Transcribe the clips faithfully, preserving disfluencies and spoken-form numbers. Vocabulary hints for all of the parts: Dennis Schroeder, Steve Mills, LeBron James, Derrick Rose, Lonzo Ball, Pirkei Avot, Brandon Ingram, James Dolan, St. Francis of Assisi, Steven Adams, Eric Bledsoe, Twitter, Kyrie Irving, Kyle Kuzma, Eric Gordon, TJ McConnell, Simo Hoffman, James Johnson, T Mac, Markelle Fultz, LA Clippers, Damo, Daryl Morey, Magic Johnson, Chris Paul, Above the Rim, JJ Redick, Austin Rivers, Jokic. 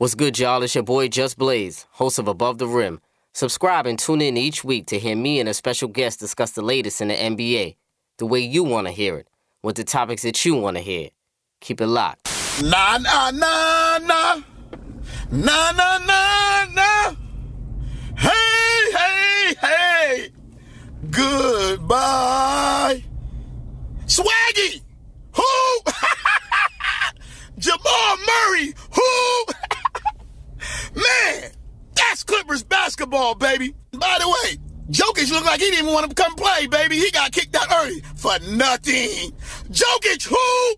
What's good, y'all? It's your boy Just Blaze, host of Above the Rim. Subscribe and tune in each week to hear me and a special guest discuss the latest in the N B A, the way you want to hear it, with the topics that you want to hear. Keep it locked. Nah, nah, nah, nah. Nah, nah, nah, nah. Hey, hey, hey. Goodbye. Swaggy. Who? Jamal Murray. Who? Man, that's Clippers basketball, baby. By the way, Jokic looked like he didn't even want to come play, baby. He got kicked out early for nothing. Jokic, who?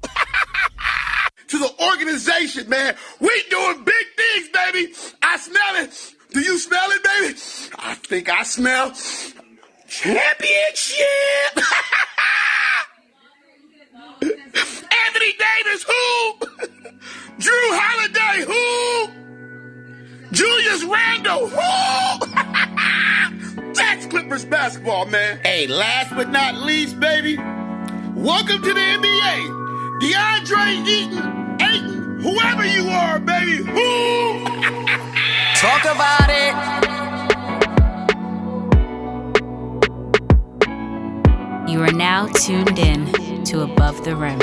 To the organization, man. We doing big things, baby. I smell it. Do you smell it, baby? I think I smell championship. Anthony Davis, who? Drew Holiday, who? Julius Randle, who? That's Clippers basketball, man. Hey, last but not least, baby, welcome to the N B A. DeAndre Eaton, Ayton, whoever you are, baby, who? Talk about it. You are now tuned in to Above the Rim.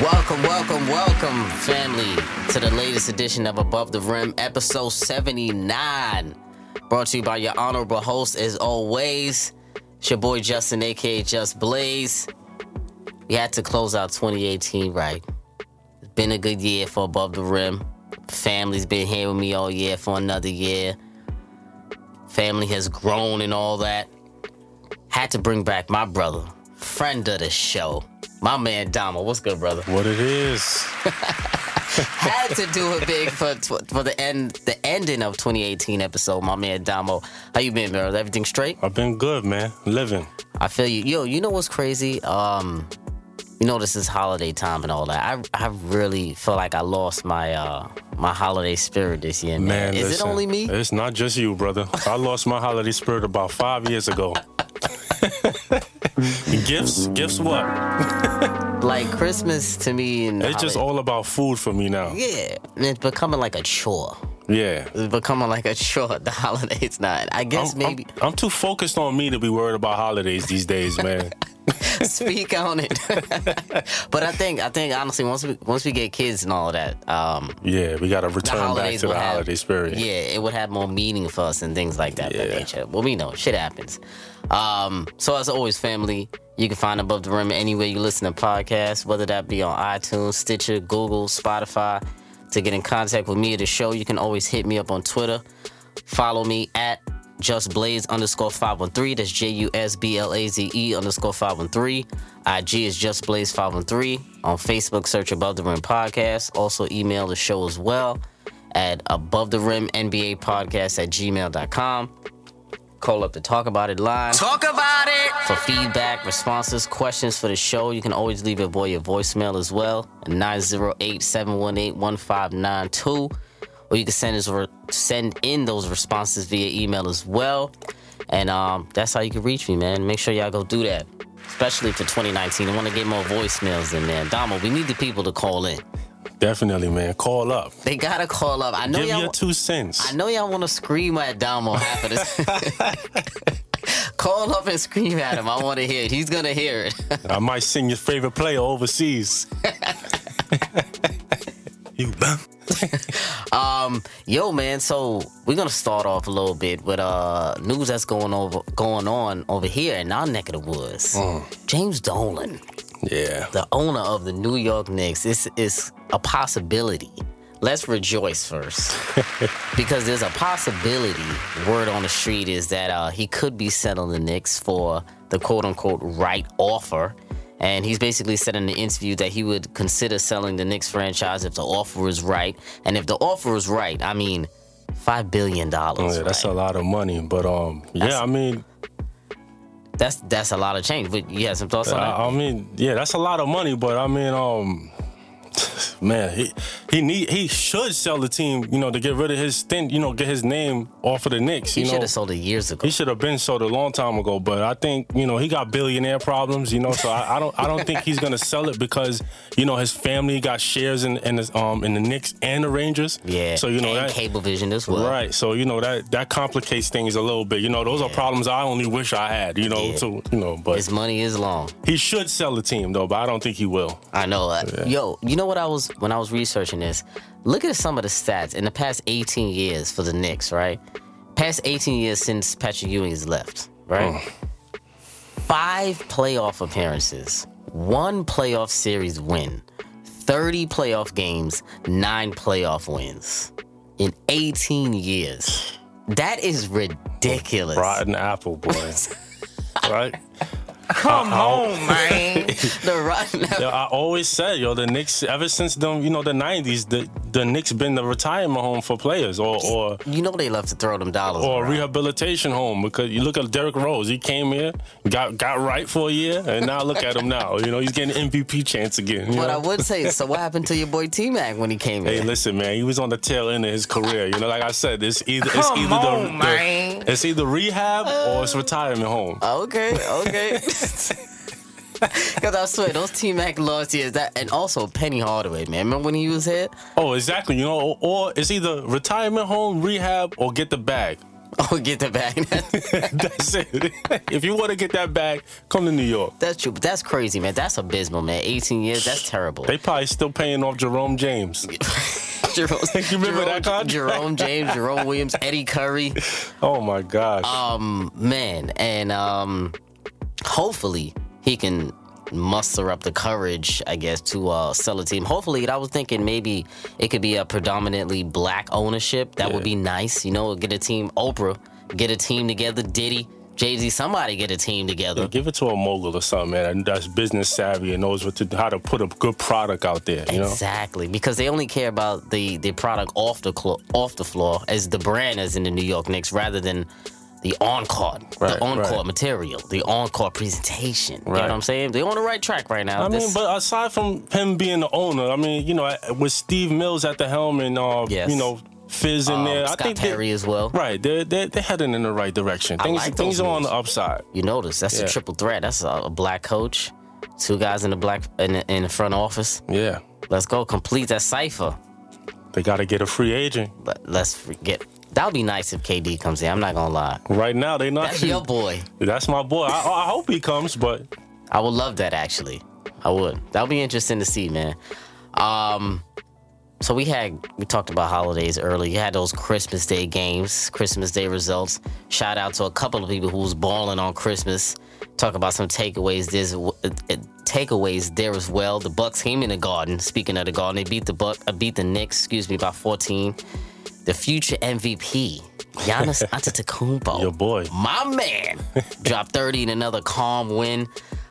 Welcome, welcome, welcome, family, to the latest edition of Above the Rim, episode seventy-nine. Brought to you by your honorable host, as always. It's your boy Justin, a k a. Just Blaze. We had to close out twenty eighteen right. It's been a good year for Above the Rim. Family's been here with me all year for another year. Family has grown and all that. Had to bring back my brother, friend of the show. My man, Damo. What's good, brother? What it is. Had to do it big for for the end, the ending of twenty eighteen episode. My man, Damo. How you been, bro? Everything straight? I've been good, man. Living. I feel you. Yo, you know what's crazy? Um, you know this is holiday time and all that. I I really feel like I lost my uh my holiday spirit this year, man. man is listen, it only me? It's not just you, brother. I lost my holiday spirit about five years ago. Gifts? Gifts what? Like Christmas to me. And it's just all about food for me now. Yeah. And it's becoming like a chore. Yeah. It's becoming like a chore. The holidays not. I guess I'm, maybe. I'm, I'm too focused on me to be worried about holidays these days, man. Speak on it. But I think, I think honestly, once we once we get kids and all of that. Um, yeah, we got to return back to the have, holiday spirit. Yeah, it would have more meaning for us and things like that. Yeah. Nature. Well, we know. Shit happens. Um, so as always, family, you can find Above the Rim anywhere you listen to podcasts, whether that be on iTunes, Stitcher, Google, Spotify. To get in contact with me or the show, you can always hit me up on Twitter. Follow me at JustBlaze underscore five one three. That's J U S B L A Z E underscore five one three. I G is JustBlaze five one three. On Facebook, search Above the Rim Podcast. Also email the show as well at Above the Rim N B A Podcast at gmail dot com. Call up the Talk About It line. Talk about it! For feedback, responses, questions for the show, you can always leave your boy your voicemail as well at nine zero eight, seven one eight, one five nine two. Or you can send, us re- send in those responses via email as well. And um, that's how you can reach me, man. Make sure y'all go do that, especially for twenty nineteen. I want to get more voicemails in there. Damo, we need the people to call in. Definitely, man. Call up. They got to call up. I know Give y'all, your two cents. I know y'all want to scream at Damo after this. Call up and scream at him. I want to hear it. He's going to hear it. I might sing your favorite player overseas. You bum. um, yo, man. So we're gonna start off a little bit with uh news that's going over going on over here in our neck of the woods. Mm. James Dolan, yeah, the owner of the New York Knicks. This is a possibility. Let's rejoice first, because there's a possibility. Word on the street is that uh, he could be selling the Knicks for the quote unquote right offer. And he's basically said in the interview that he would consider selling the Knicks franchise if the offer is right. And if the offer is right, I mean, five billion dollars. Yeah, right? That's a lot of money. But, um, yeah, that's, I mean. That's that's a lot of change. But you had some thoughts on that? I, I mean, yeah, that's a lot of money. But, I mean, um, man, he he need, he should sell the team, you know, to get rid of his stint, you know, get his name off of the Knicks. You he should have sold it years ago. He should have been sold a long time ago. But I think, you know, he got billionaire problems, you know, so I, I don't I don't think he's gonna sell it because, you know, his family got shares in in, his, um, in the Knicks and the Rangers. Yeah. So you know and that Cablevision as well. Right. So you know that that complicates things a little bit. You know, those yeah. are problems I only wish I had. You know, yeah. so you know, but his money is long. He should sell the team though, but I don't think he will. I know. Uh, yeah. Yo, you know what I was when I was researching this. Look at some of the stats in the past eighteen years for the Knicks, right? Past eighteen years since Patrick Ewing has left, right? Oh. Five playoff appearances, one playoff series win, thirty playoff games, nine playoff wins in eighteen years. That is ridiculous. Rotten apple, boy. Right? Come on, man. The rotten apple. I always said, yo, the Knicks, ever since them, you know, the nineties, the, the Knicks been the retirement home for players or, or you know they love to throw them dollars. Or around. Rehabilitation home, because you look at Derrick Rose, he came here, got got right for a year, and now look at him now. You know, he's getting an M V P chance again. But know? I would say, so what happened to your boy T Mac when he came here? Hey, in? Listen, man, he was on the tail end of his career. You know, like I said, it's either it's Come either on, the, man. the it's either rehab uh, or it's retirement home. Okay, okay. Because I swear, those T-Mac lost years. That, and also Penny Hardaway, man. Remember when he was here? Oh, exactly. You know, or, or it's either retirement home, rehab, or get the bag. Oh, get the bag. That's it. If you want to get that bag, come to New York. That's true. But that's crazy, man. That's abysmal, man. eighteen years, that's terrible. They probably still paying off Jerome James. Jerome, you remember Jerome, that contract? Jerome James, Jerome Williams, Eddie Curry. Oh, my gosh. Um, man. And um, hopefully he can muster up the courage, I guess, to uh, sell a team. Hopefully, I was thinking maybe it could be a predominantly black ownership. That yeah. would be nice. You know, get a team, Oprah, get a team together, Diddy, Jay-Z, somebody get a team together. Yeah, give it to a mogul or something, man, that's business savvy and knows what to, how to put a good product out there. You exactly, know? Because they only care about the, the product off the, cl- off the floor as the brand as in the New York Knicks rather than The on-court, right, the on-court right. material, the on-court presentation. Right. You know what I'm saying? They're on the right track right now. I this... mean, but aside from him being the owner, I mean, you know, with Steve Mills at the helm and, uh, yes. you know, Fizz in um, there. Scott I think Perry they, as well. Right. They're, they're, they're heading in the right direction. Things, like things are on the upside. You notice that's yeah. a triple threat. That's a, a black coach, two guys in the black in the, in the front office. Yeah. Let's go complete that cipher. They got to get a free agent. But let's forget. That would be nice if K D comes in. I'm not going to lie. Right now, they not. That's your boy. That's my boy. I, I hope he comes, but. I would love that, actually. I would. That would be interesting to see, man. Um, so we had, we talked about holidays earlier. You had those Christmas Day games, Christmas Day results. Shout out to a couple of people who was balling on Christmas. Talk about some takeaways There's takeaways there as well. The Bucks came in the Garden. Speaking of the Garden, they beat the Buck, uh, beat the Knicks, excuse me, by fourteen. The future M V P, Giannis Antetokounmpo. Your boy. My man. Dropped thirty in another calm win.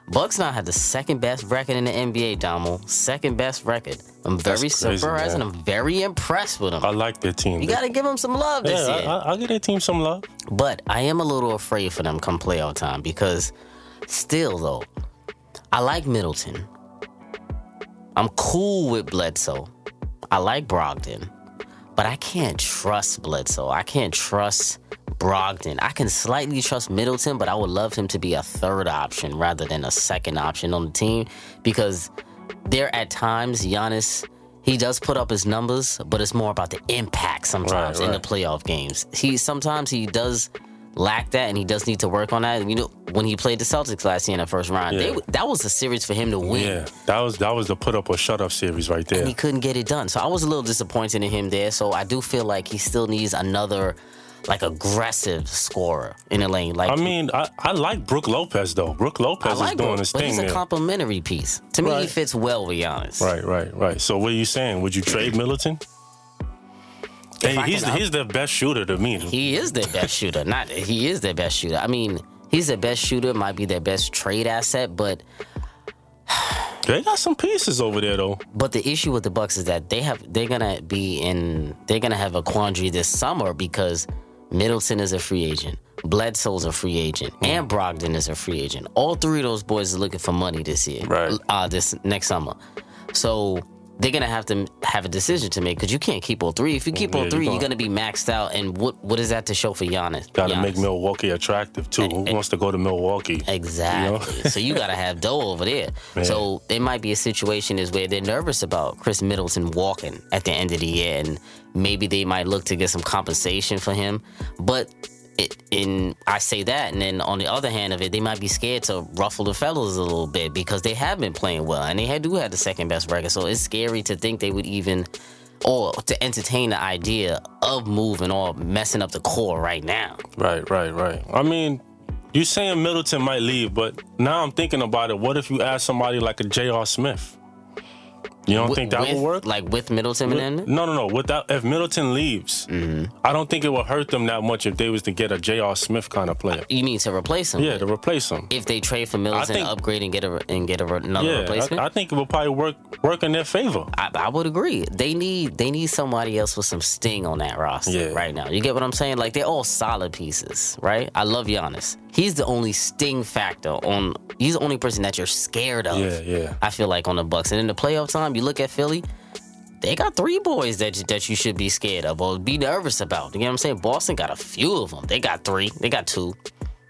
Bucks now have the second best record in the N B A, Damo. Second best record. I'm very That's surprised crazy, and I'm very impressed with them. I like their team. You got to give them some love this yeah, year. I, I, I'll give their team some love. But I am a little afraid for them come playoff time because still, though, I like Middleton. I'm cool with Bledsoe. I like Brogdon. But I can't trust Bledsoe. I can't trust Brogdon. I can slightly trust Middleton, but I would love him to be a third option rather than a second option on the team because there at times, Giannis, he does put up his numbers, but it's more about the impact sometimes right, right. in the playoff games. He sometimes he does lacked that, and he does need to work on that. You know, when he played the Celtics last year in the first round, yeah. they, that was a series for him to win. Yeah, that was that was the put up or shut up series right there. And he couldn't get it done. So I was a little disappointed in him there. So I do feel like he still needs another, like, aggressive scorer in the lane. Like, I mean, I, I like Brook Lopez, though. Brook Lopez like is doing Brooke, his thing. But he's a there. complimentary piece. To me, right. he fits well with Giannis. Right, right, right. So what are you saying? Would you trade Middleton? Hey, he's can, he's their best shooter to me. He is their best shooter. Not he is their best shooter. I mean, he's their best shooter. Might be their best trade asset, but they got some pieces over there though. But the issue with the Bucks is that they have they're gonna be in they're gonna have a quandary this summer because Middleton is a free agent, Bledsoe's a free agent, mm. and Brogdon is a free agent. All three of those boys are looking for money this year, right? Uh, this next summer, so. They're going to have to have a decision to make because you can't keep all three. If you keep yeah, all three, you're going to be maxed out. And what what is that to show for Giannis? Got to make Milwaukee attractive, too. And, and, Who wants to go to Milwaukee? Exactly. You know? So you got to have dough over there. Man. So there might be a situation is where they're nervous about Chris Middleton walking at the end of the year. And maybe they might look to get some compensation for him. But... It, and I say that, and then on the other hand of it, they might be scared to ruffle the fellas a little bit because they have been playing well, and they had, do have the second best record. So it's scary to think they would even, or to entertain the idea of moving or messing up the core right now. Right, right, right. I mean, you're saying Middleton might leave, but now I'm thinking about it. What if you ask somebody like a J R. Smith? You don't with, think that with, would work? Like with Middleton with, and then? No, no, no. Without, if Middleton leaves, mm-hmm. I don't think it would hurt them that much if they was to get a J R. Smith kind of player. You mean to replace him? Yeah, to replace him. If they trade for Middleton, think, upgrade and get a and get a, another yeah, replacement? I, I think it would probably work work in their favor. I, I would agree. They need they need somebody else with some sting on that roster yeah. right now. You get what I'm saying? Like, they're all solid pieces, right? I love Giannis. He's the only sting factor on. He's the only person that you're scared of. Yeah, yeah. I feel like on the Bucks, and in the playoff time, you look at Philly. They got three boys that you, that you should be scared of or be nervous about. You know what I'm saying? Boston got a few of them. They got three. They got two,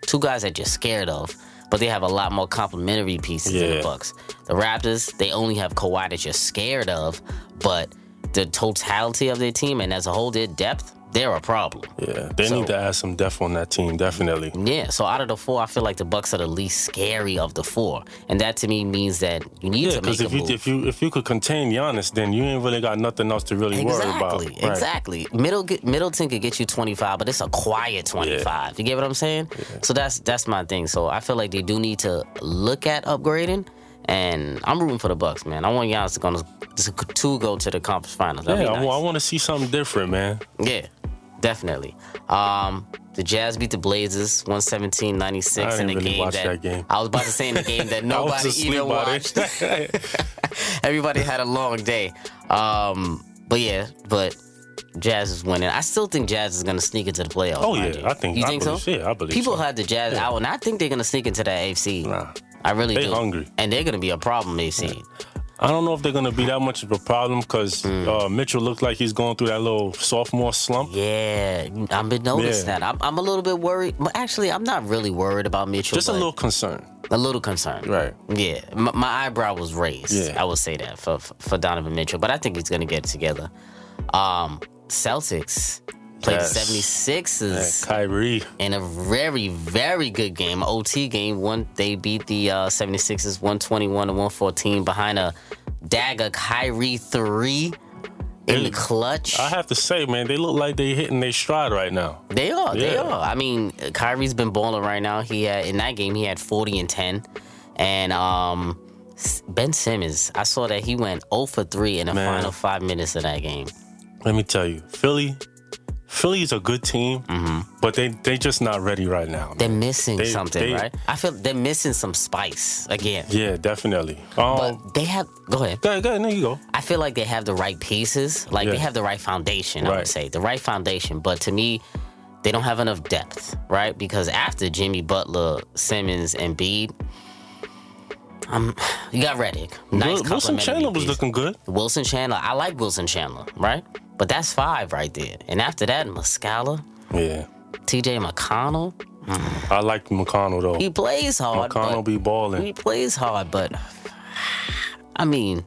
two guys that you're scared of, but they have a lot more complimentary pieces yeah. in the Bucks. The Raptors, they only have Kawhi that you're scared of, but the totality of their team and as a whole, their depth. They're a problem. Yeah, they so, need to add some depth on that team, definitely. Yeah, so out of the four, I feel like the Bucks are the least scary of the four, and that to me means that you need yeah, to make a move. Yeah, because if you if you could contain Giannis, then you ain't really got nothing else to really exactly, worry about. Exactly, exactly. Right. Middle, Middleton could get you twenty-five, but it's a quiet twenty-five. Yeah. You get what I'm saying? Yeah. So that's that's my thing. So I feel like they do need to look at upgrading. And I'm rooting for the Bucks, man. I want Giannis to go to, to go to the conference finals. That'd yeah, nice. I, I want to see something different, man. Yeah, definitely. Um, the Jazz beat the Blazers one seventeen ninety-six in the really game that, that game. I was about to say in the game that nobody even watched. Everybody had a long day. Um, but yeah, but Jazz is winning. I still think Jazz is going to sneak into the playoffs. Oh yeah, you. I think. You I think believe, so? Yeah, I believe. People so. had the Jazz yeah. out, and I think they're going to sneak into that A F C. Nah. I really they do. They're hungry. And they're going to be a problem, they see. I don't know if they're going to be that much of a problem because mm. uh, Mitchell looked like he's going through that little sophomore slump. Yeah, I've been noticing yeah. that. I'm, I'm a little bit worried. But actually, I'm not really worried about Mitchell. Just a little concern. A little concern. Right. Yeah. My, my eyebrow was raised. Yeah. I would say that for, for Donovan Mitchell. But I think he's going to get it together. Um, Celtics. Played yes. the seventy-sixers. Hey, Kyrie. In a very, very good game. O T game. One, they beat the uh, seventy-sixers one twenty-one to one fourteen behind a dagger Kyrie three in it, the clutch. I have to say, man, they look like they hitting their stride right now. They are. Yeah. They are. I mean, Kyrie's been balling right now. He had, in that game, he had forty and ten. And um, Ben Simmons, I saw that he went zero for three in the man. final five minutes of that game. Let me tell you, Philly... Philly's a good team, mm-hmm. but they they just not ready right now. Man. They're missing they, something, they, right? I feel they're missing some spice again. Yeah, definitely. Um, but they have... Go ahead. Go ahead, go ahead. There you go. I feel like they have the right pieces. Like, yeah. they have the right foundation, right. I would say. The right foundation. But to me, they don't have enough depth, right? Because after Jimmy Butler, Simmons, and Embiid... Um, you got Redick. Nice. Wilson Chandler was looking good. Wilson Chandler. I like Wilson Chandler, right? But that's five right there. And after that, Muscala. Yeah. T J McConnell. Mm. I like McConnell, though. He plays hard. McConnell be balling. He plays hard, but... I mean...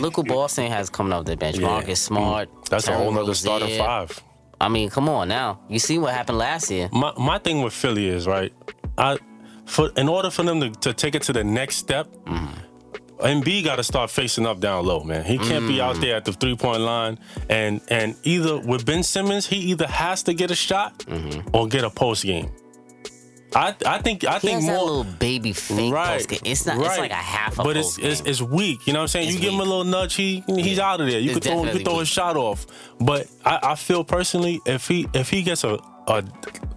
Look what Boston has coming off the bench. Yeah. Marcus Smart. That's a whole other starting five. I mean, come on now. You see what happened last year. My my thing with Philly is, right, I for in order for them to, to take it to the next step, mm-hmm. Embiid got to start facing up down low, man. He can't mm. be out there at the three-point line. And and either with Ben Simmons, he either has to get a shot mm-hmm. or get a post game. I I think I he think has more that little baby fake right, post game. It's not. Right. It's like a half a but post it's, game. But it's it's weak. You know what I'm saying? It's you give weak. him a little nudge, he he's yeah. out of there. You could throw you could throw his shot off. But I, I feel personally, if he if he gets a a,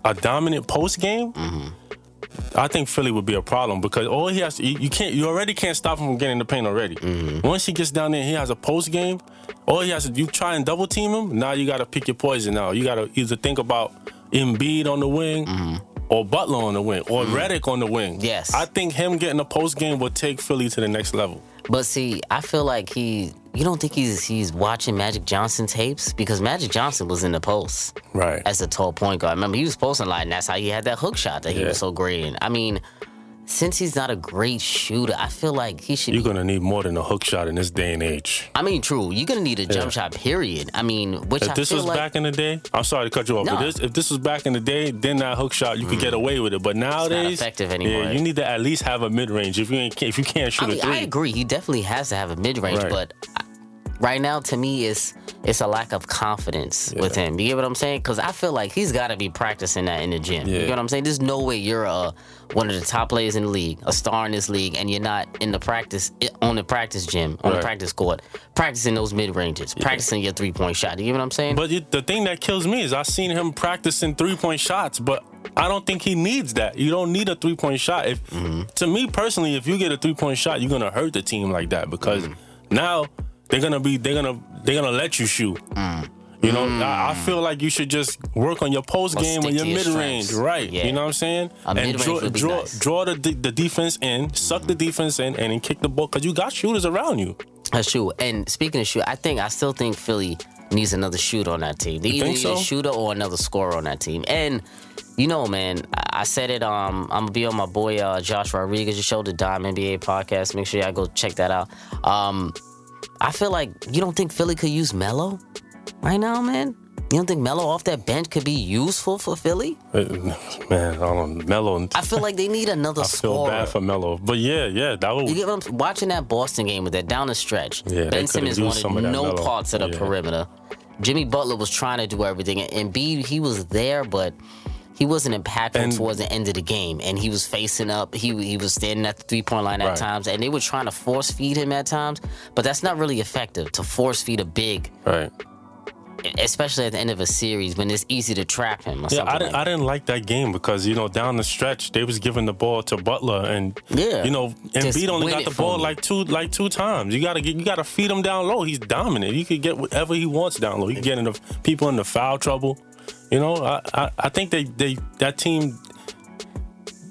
a dominant post game. Mm-hmm. I think Philly would be a problem because all he has to, you can't, you already can't stop him from getting in the paint already. Mm-hmm. Once he gets down there, and he has a post game. All he has to, you try and double team him. Now you got to pick your poison. Now you got to either think about Embiid on the wing mm-hmm. or Butler on the wing or mm-hmm. Redick on the wing. Yes, I think him getting a post game will take Philly to the next level. But see, I feel like he. You don't think he's he's watching Magic Johnson tapes? Because Magic Johnson was in the post. Right. As a tall point guard. Remember, he was posting a lot, and that's how he had that hook shot that yeah. he was so great in. I mean, since he's not a great shooter, I feel like he should You're be, gonna need more than a hook shot in this day and age. I mean, true. You're gonna need a jump yeah. shot, period. I mean, which if I this was like, back in the day, I'm sorry to cut you off, no. but this, if this was back in the day, then that hook shot you mm. could get away with it. But nowadays, it's not effective anymore. Yeah, you need to at least have a mid range. If you ain't, if you can't shoot I mean, a three, I agree. He definitely has to have a mid range, right. but. I, Right now, to me, it's, it's a lack of confidence yeah. with him. You get what I'm saying? Because I feel like he's got to be practicing that in the gym. Yeah. You get what I'm saying? There's no way you're a, one of the top players in the league, a star in this league, and you're not in the practice on the practice gym, on right. the practice court, practicing those mid-ranges, yeah. practicing your three-point shot. You get what I'm saying? But it, the thing that kills me is I've seen him practicing three-point shots, but I don't think he needs that. You don't need a three-point shot. If mm-hmm. To me, personally, if you get a three-point shot, you're going to hurt the team like that because mm-hmm. now... They're gonna be. They're gonna. They're gonna let you shoot. Mm. You know. Mm. I, I feel like you should just work on your post game and your mid range, right? Yeah. You know what I'm saying? A and draw, draw, nice. draw the the defense in, suck mm. the defense in, and then kick the ball because you got shooters around you. That's true. And speaking of shoot, I think I still think Philly needs another shooter on that team. They you either think need so? a shooter or another scorer on that team. And you know, man, I, I said it. Um, I'm gonna be on my boy uh, Josh Rodriguez's show, the Dime N B A podcast. Make sure y'all go check that out. Um. I feel like you don't think Philly could use Melo right now, man? You don't think Melo off that bench could be useful for Philly? Man, I don't know. Melo. I feel like they need another I scorer. I feel bad for Melo. But yeah, yeah. that was, you get what I'm watching that Boston game with that down the stretch. Yeah, Ben Simmons wanted no Melo. parts of the yeah. perimeter. Jimmy Butler was trying to do everything. And Embiid, he was there, but... He wasn't impactful and, towards the end of the game, and he was facing up. He he was standing at the three-point line at right. times, and they were trying to force feed him at times, but that's not really effective to force feed a big, right? Especially at the end of a series when it's easy to trap him. Or yeah, I didn't, like I didn't like that game because, you know, down the stretch, they was giving the ball to Butler, and, yeah, you know, Embiid only got the ball like two like two times. You got to you gotta feed him down low. He's dominant. He could get whatever he wants down low. He can get in the, people into foul trouble. You know, I, I, I think they, they that team...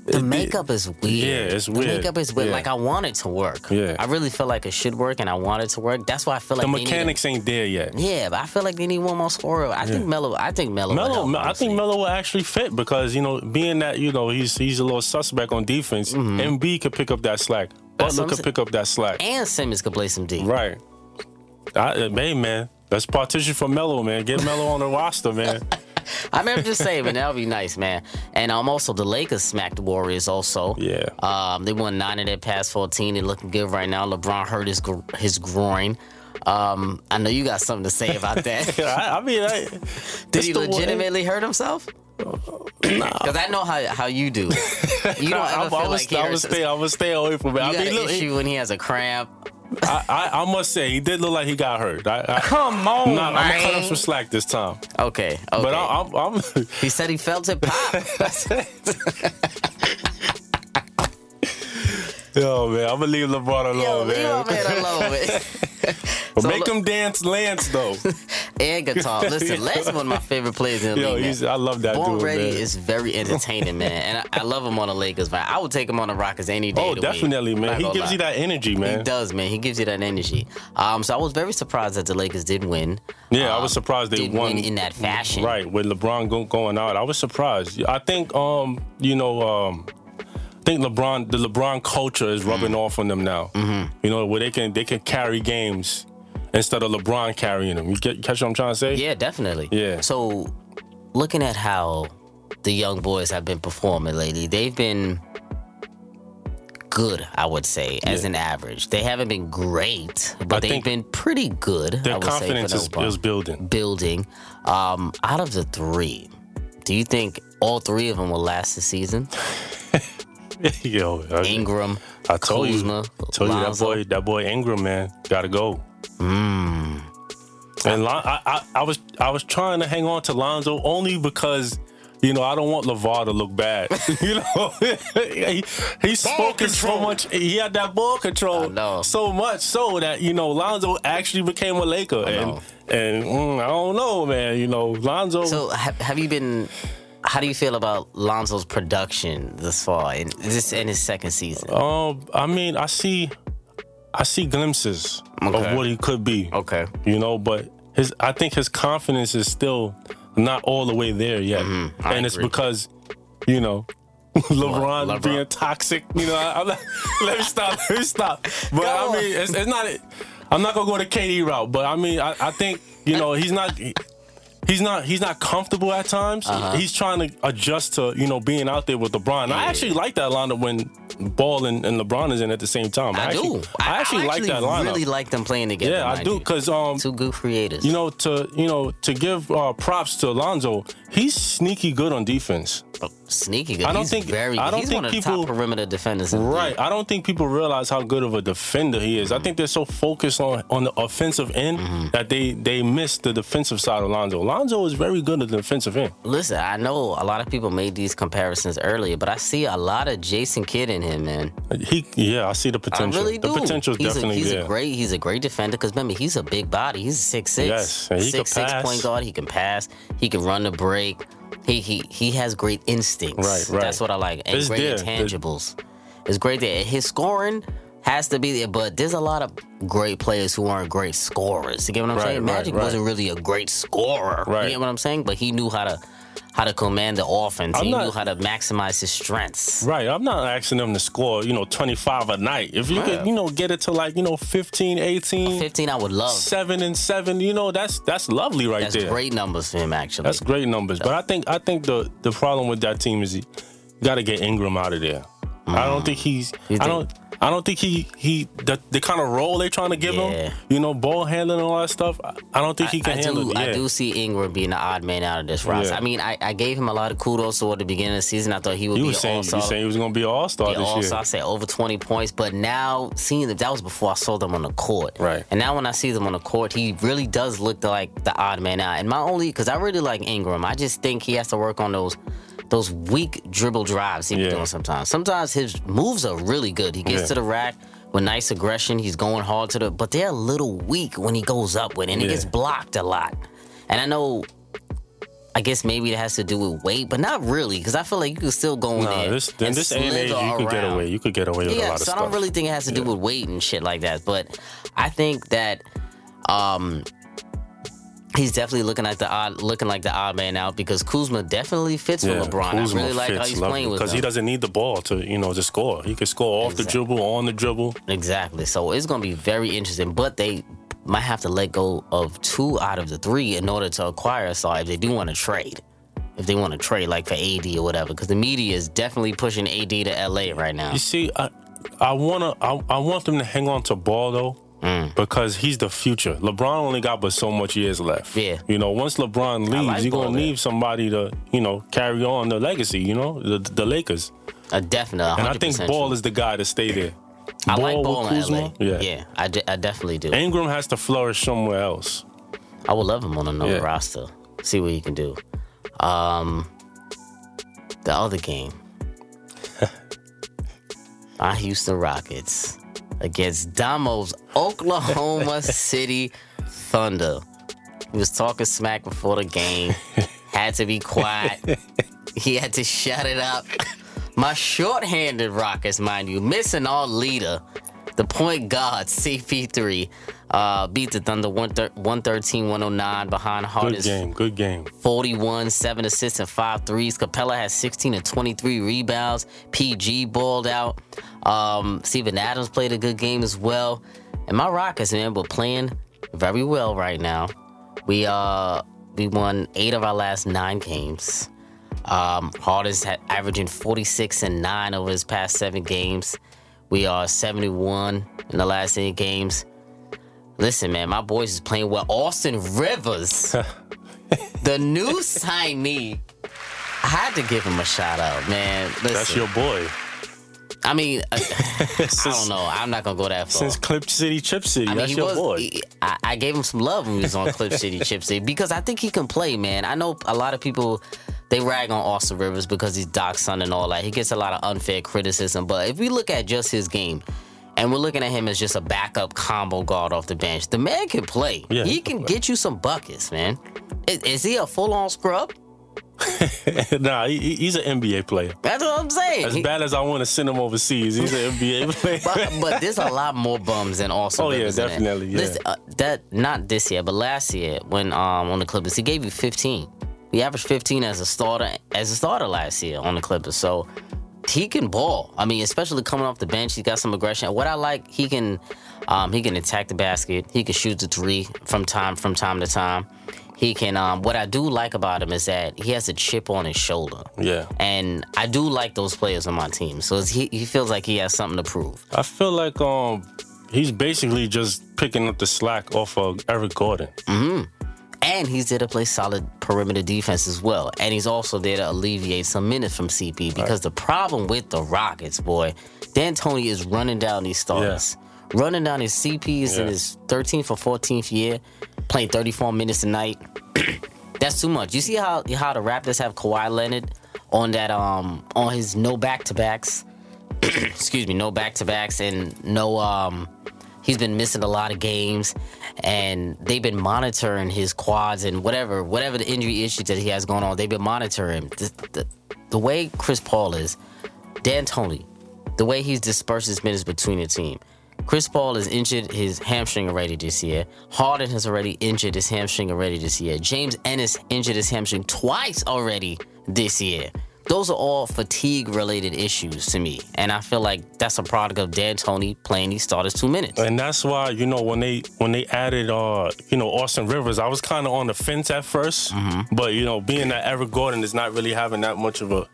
The it, makeup is weird. Yeah, it's weird. The makeup is weird. Yeah. Like, I want it to work. Yeah. I really feel like it should work, and I want it to work. That's why I feel like The mechanics need, ain't there yet. Yeah, but I feel like they need one more scorer. I yeah. think Melo... I think Melo... Melo I think Melo will actually fit because, you know, being that, you know, he's he's a little suspect on defense, mm-hmm. Embiid could pick up that slack. Butler could pick up that slack. And Simmons could play some D. Right. I, hey, man, let's partition for Melo, man. Get Melo on the roster, man. I mean, I'm just saying, but that would be nice, man. And um, also, the Lakers smacked the Warriors also. Yeah. Um, they won nine of their past fourteen. They're looking good right now. LeBron hurt his gro- his groin. Um, I know you got something to say about that. I, I mean, I, did he legitimately hurt himself? Because I know how, how you do. You don't ever I'm, feel I'm like st- he hurts himself. I'm going to stay away from it. You I got mean, an look, issue he, when he has a cramp. I, I, I must say, he did look like he got hurt. I, I, Come on, nah, I'm going to cut him some slack this time. Okay, okay. But I, I'm, I'm... He said he felt it pop. That's it. Yo, man, I'm going to leave LeBron alone, Yo, man. Yo, leave him alone, man. But so make him dance Lance, though. And guitar. Listen, Lance is one of my favorite players in the Yo, league, he's, I love that Born dude, Ready man. is very entertaining, man. And I, I love him on the Lakers, but I would take him on the Rockets any day. Oh, definitely, week. man. He gives lie. you that energy, man. He does, man. He gives you that energy. Um, so I was very surprised that the Lakers did win. Yeah, um, I was surprised they won. win in that fashion. Right, with LeBron go, going out. I was surprised. I think, um, you know... Um, I think LeBron, the LeBron culture is rubbing mm. off on them now. Mm-hmm. You know, where they can they can carry games instead of LeBron carrying them. You get, catch what I'm trying to say? Yeah, definitely. Yeah. So looking at how the young boys have been performing lately, they've been good, I would say, as yeah. an average. They haven't been great, but I they've been pretty good. Their I would confidence say, is, is building. Building. Um, out of the three, do you think all three of them will last this season? Yo, I, Ingram, I told Kuzma, you, I told Lonzo. you that boy, that boy Ingram, man, gotta go. Mm. And Lon, I, I, I was, I was trying to hang on to Lonzo only because, you know, I don't want LeVar to look bad. You know, he, he spoke so much. He had that ball control so much so that, you know, Lonzo actually became a Laker. I and and mm, I don't know, man. You know, Lonzo. So have, have you been? How do you feel about Lonzo's production this far in this in his second season? Um, I mean, I see, I see glimpses okay. of what he could be. Okay, you know, but his I think his confidence is still not all the way there yet. Mm-hmm. And agree. It's because, you know, LeBron, LeBron. being toxic. You know, I, I'm not, let me stop. Let me stop. But Go I mean, it's, it's not. I'm not gonna go the K D route. But I mean, I, I think you know he's not. He's not. He's not comfortable at times. Uh-huh. He's trying to adjust to you know being out there with LeBron. Yeah. I actually like that lineup when Ball and, and LeBron is in at the same time. I, I do. Actually, I, I actually like that lineup. I really like them playing together. Yeah, I do because um, two good creators. You know to you know to give uh, props to Lonzo. He's sneaky good on defense. Oh, sneaky good. I don't he's think very. I don't he's think one of the people, top perimeter defenders. In right. I don't think people realize how good of a defender he is. Mm-hmm. I think they're so focused on on the offensive end mm-hmm. that they they miss the defensive side of Lonzo. Lonzo is very good at the defensive end. Listen, I know a lot of people made these comparisons earlier, but I see a lot of Jason Kidd in him, man. He, yeah, I see the potential. I really do. The potential is definitely he's there. A great, he's a great defender because remember he's a big body. He's six six Yes, and he six, can pass. six point guard. He can pass. He can run the break. He he he has great instincts. Right, right. That's what I like. And it's great there. intangibles. It's, it's great there. His scoring has to be there, but there's a lot of great players who aren't great scorers. You get what I'm right, saying? Magic right, right. wasn't really a great scorer. Right. You get what I'm saying? But he knew how to how to command the offense. I'm he not, knew how to maximize his strengths. Right. I'm not asking them to score, you know, twenty-five a night. If you right. could, you know, get it to like, you know, fifteen, eighteen fifteen I would love. seven and seven you know, that's that's lovely right that's there. That's great numbers for him, actually. That's great numbers. So. But I think I think the, the problem with that team is you got to get Ingram out of there. Mm. I don't think he's... You I think? don't... I don't think he, he the, the kind of role they're trying to give yeah. him, you know, ball handling and all that stuff, I don't think I, he can I handle do, it. Yeah. I do see Ingram being the odd man out of this roster. Yeah. I mean, I, I gave him a lot of kudos toward the beginning of the season. I thought he would you be an saying, all-star. You saying he was going to be an all-star be this all-star, year. I said over twenty points, but now seeing that that was before I saw them on the court. Right. And now when I see them on the court, he really does look like the odd man out. And my only, because I really like Ingram, I just think he has to work on those Those weak dribble drives he be yeah. doing sometimes. Sometimes his moves are really good. He gets yeah. to the rack with nice aggression. He's going hard to the... But they're a little weak when he goes up with it, and yeah. it gets blocked a lot. And I know... I guess maybe it has to do with weight, but not really, because I feel like you can still go in nah, there this, and in this slither age, you around. Could get away. You could get away with yeah, a lot so of stuff. Yeah, so I don't really think it has to do yeah. with weight and shit like that. But I think that... Um, He's definitely looking like the odd, looking like the odd man out because Kuzma definitely fits yeah, with LeBron. Kuzma I really like how he's playing with him because he doesn't need the ball to, you know, to score. He can score off exactly. the dribble, on the dribble. Exactly. So it's going to be very interesting. But they might have to let go of two out of the three in order to acquire a star if they do want to trade. If they want to trade, like for A D or whatever, because the media is definitely pushing A D to L A right now. You see, I, I wanna, I, I want them to hang on to Ball though. Mm. Because he's the future. LeBron only got but so much years left. Yeah. You know, once LeBron leaves, like you're going to leave somebody to, you know, carry on the legacy, you know, the, the Lakers. A definite, one hundred percent. And I think Ball is the guy to stay there. I Ball like Ball in L A. Yeah, yeah I, d- I definitely do. Ingram has to flourish somewhere else. I would love him on another yeah. roster. See what he can do. Um, The other game. Our Houston Rockets. Against Damo's Oklahoma City Thunder. He was talking smack before the game. Had to be quiet. He had to shut it up. My shorthanded Rockets, mind you, missing our leader, the point guard, C P three, uh, beat the Thunder one thirteen one oh nine behind Hardest. Good game, good game. forty-one, seven assists and five threes. Capella has sixteen and twenty-three rebounds. P G balled out. Um, Steven Adams played a good game as well. And my Rockets, man, were playing very well right now. We uh, We won eight of our last nine games. Um, Harden's averaging forty-six and nine over his past seven games. We are seventy-one in the last eight games. Listen, man, my boys is playing well. Austin Rivers, the new signee. I had to give him a shout out, man. Listen, that's your boy. I mean, uh, since, I don't know. I'm not going to go that far. Since Clip City, Chip City, I mean, that's your was, boy. He, I, I gave him some love when he was on Clip City, Chip City, because I think he can play, man. I know a lot of people, they rag on Austin Rivers because he's Doc's son and all that. He gets a lot of unfair criticism. But if we look at just his game, and we're looking at him as just a backup combo guard off the bench, the man can play. Yeah, he can get you some buckets, man. Is, is he a full-on scrub? nah, he, he's an N B A player. That's what I'm saying. As he, bad as I want to send him overseas, he's an N B A player. But, but there's a lot more bums than Austin oh, Rivers. Oh yeah, definitely. Yeah. Listen, uh, that not this year, but last year when um on the Clippers, he gave you fifteen. He averaged fifteen as a starter as a starter last year on the Clippers. So he can ball. I mean, especially coming off the bench, he got some aggression. What I like, he can um he can attack the basket. He can shoot the three from time from time to time. He can, um, what I do like about him is that he has a chip on his shoulder. Yeah. And I do like those players on my team. So he, he feels like he has something to prove. I feel like um, he's basically just picking up the slack off of Eric Gordon. Mm-hmm. And he's there to play solid perimeter defense as well. And he's also there to alleviate some minutes from C P because right. the problem with the Rockets, boy, D'Antoni is running down these stars. Yeah. Running down his C Ps yeah. in his thirteenth or fourteenth year. Playing thirty-four minutes a night. That's too much. You see how how the Raptors have Kawhi Leonard on that um on his no back-to-backs. Excuse me, no back-to-backs and no um he's been missing a lot of games and they've been monitoring his quads and whatever whatever the injury issues that he has going on. They've been monitoring the, the, the way Chris Paul is, D'Antoni, the way he's dispersed his minutes between the team. Chris Paul has injured his hamstring already this year. Harden has already injured his hamstring already this year. James Ennis injured his hamstring twice already this year. Those are all fatigue-related issues to me. And I feel like that's a product of D'Antoni playing these starters two minutes. And that's why, you know, when they when they added, uh, you know, Austin Rivers, I was kind of on the fence at first. Mm-hmm. But, you know, being that Eric Gordon is not really having that much of a...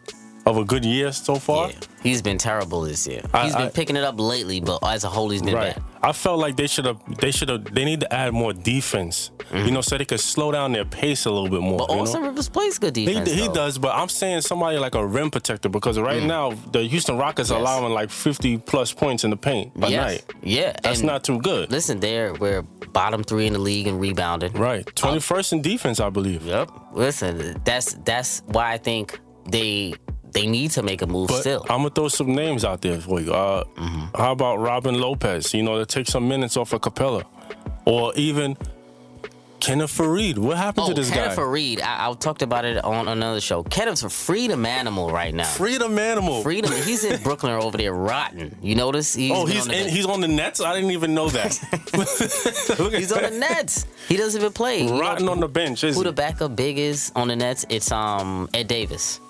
Of a good year so far. Yeah, he's been terrible this year. He's I, been I, picking it up lately, but as a whole, he's been right. bad. I felt like they should have, they should have, they need to add more defense, mm-hmm. you know, so they could slow down their pace a little bit more. But you Austin know? Rivers plays good defense. He, he does, but I'm saying somebody like a rim protector because right mm. now the Houston Rockets yes. are allowing like fifty plus points in the paint a yes. night. Yeah. That's and not too good. Listen, they're, we're bottom three in the league in rebounding. Right. twenty-first um, in defense, I believe. Yep. Listen, that's, that's why I think they, They need to make a move but still. I'm going to throw some names out there for you. Uh, mm-hmm. How about Robin Lopez? You know, to take some minutes off of Capella. Or even Kenneth Faried. What happened oh, to this Kenneth guy? Kenneth Faried. I, I talked about it on another show. Kenneth's a freedom animal right now. Freedom animal. Freedom. He's in Brooklyn over there rotting. You notice? He's oh, he's on, in, he's on the Nets? I didn't even know that. he's that. on the Nets. He doesn't even play. Rotting you know, on the bench, isn't Who he? The backup big is on the Nets? It's um Ed Davis.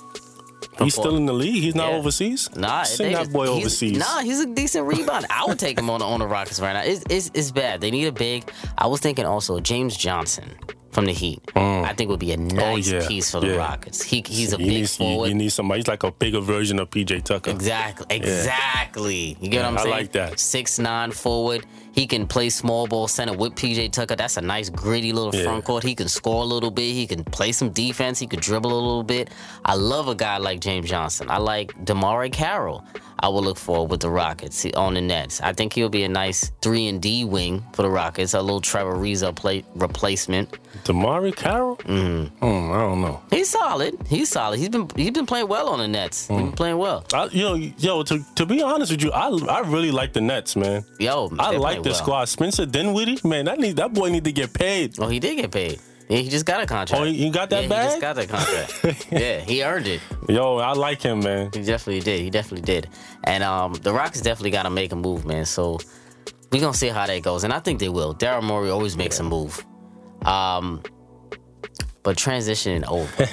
He's still in the league. He's not yeah. overseas. Nah, send that boy he's, overseas. Nah, he's a decent rebounder. I would take him on the, on the Rockets right now. It's, it's it's bad. They need a big. I was thinking also James Johnson from the Heat. Mm. I think would be a nice oh, yeah. piece for the yeah. Rockets. He he's a you big need, forward. You, you need somebody. He's like a bigger version of P J Tucker. Exactly. Yeah. Exactly. You get yeah, what I'm saying? I like that. six nine forward. He can play small ball center with P J Tucker. That's a nice, gritty little yeah. front court. He can score a little bit. He can play some defense. He can dribble a little bit. I love a guy like James Johnson. I like Damari Carroll. I will look for with the Rockets on the Nets. I think he'll be a nice three and D wing for the Rockets. A little Trevor Reza play replacement. Damari Carroll? Mm. Mm, I don't know. He's solid. He's solid. He's been he's been playing well on the Nets. Mm. He's been playing well. I, yo, yo. To to be honest with you, I I really like the Nets, man. Yo, I like. The well. squad. Spencer Dinwiddie, man, that need that boy need to get paid. Oh, he did get paid. Yeah, he just got a contract. Oh, you got that yeah, bag? He just got that contract. yeah, he earned it. Yo, I like him, man. He definitely did. He definitely did. And um, the Rockets definitely got to make a move, man. So we're gonna see how that goes, and I think they will. Daryl Morey always makes yeah. a move. Um, but transitioning over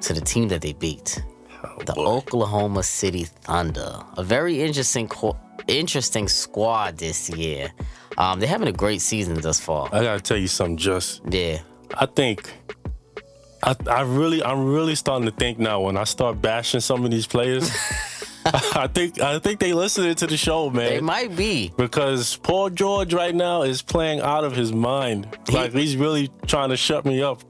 to the team that they beat, oh, the boy. Oklahoma City Thunder. A very interesting. Co- Interesting squad this year. Um, they're having a great season thus far. I gotta tell you something, Just. Yeah. I think I, I really, I'm really starting to think now when I start bashing some of these players, I think I think they listening to the show, man. They might be. Because Paul George right now is playing out of his mind. He, like, he's really trying to shut me up.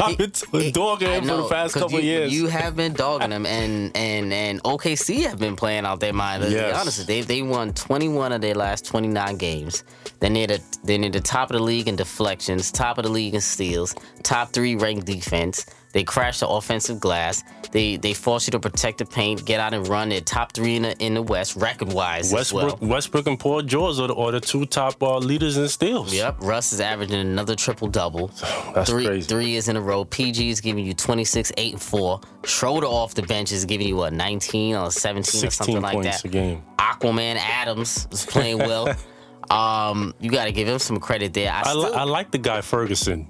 I've been he, dogging him know, for the past couple you, of years. You have been dogging him, and, and, and O K C have been playing out their mind. Let's yes. be honest, they, they won twenty-one of their last twenty-nine games. They're near, the, they're near the top of the league in deflections, top of the league in steals, top three ranked defense. They crash the offensive glass. They they force you to protect the paint, get out and run. They're top three in the, in the West, record-wise Westbrook, as well. Westbrook and Paul George are the, are the two top uh, leaders in steals. Yep. Russ is averaging another triple-double. That's three, crazy. Three years in a row. P G is giving you twenty-six, eight, and four. Schroeder off the bench is giving you, what, nineteen or seventeen or something like that. sixteen points a game. Aquaman Adams is playing well. um, you got to give him some credit there. I, I, still, li- I like the guy Ferguson.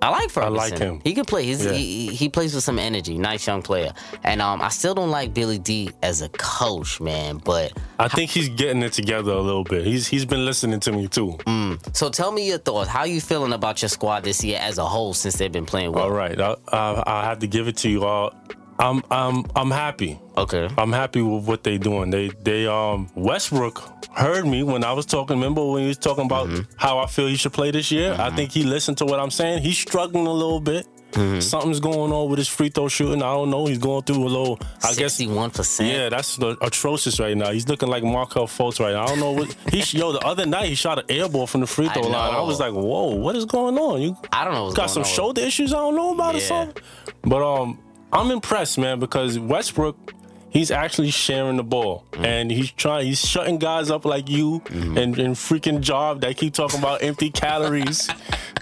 I like Ferguson. I like him. He can play. He's, yeah. he, he plays with some energy. Nice young player. And um, I still don't like Billy D as a coach, man. But I think he's getting it together a little bit. He's he's been listening to me too. Mm. So tell me your thoughts. How are you feeling about your squad this year as a whole since they've been playing well? All right, I I, I have to give it to you all. I'm I'm I'm happy. Okay. I'm happy with what they're doing. They they um Westbrook heard me when I was talking. Remember when he was talking about mm-hmm. how I feel he should play this year? Mm-hmm. I think he listened to what I'm saying. He's struggling a little bit. Mm-hmm. Something's going on with his free throw shooting. I don't know. He's going through a little. I guess sixty-one percent. Yeah, that's atrocious right now. He's looking like Markel Fultz right now. I don't know what he. Yo, the other night he shot an air ball from the free throw I line. I was like, whoa, what is going on? You I don't know. What's got going some on. Shoulder issues. I don't know about yeah. or something. But um. I'm impressed, man, because Westbrook, he's actually sharing the ball. Mm. And he's trying, he's shutting guys up like you mm. and, and freaking Job that keep talking about empty calories.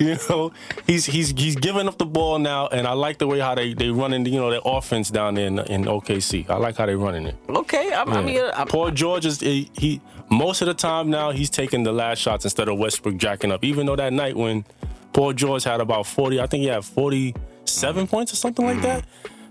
You know, he's he's he's giving up the ball now, and I like the way how they they running, you know, their offense down there in, in O K C. I like how they running it. Okay, I'm, yeah. I mean, I'm, Paul George is he, he most of the time now he's taking the last shots instead of Westbrook jacking up. Even though that night when Paul George had about forty, I think he had forty-seven points or something like that.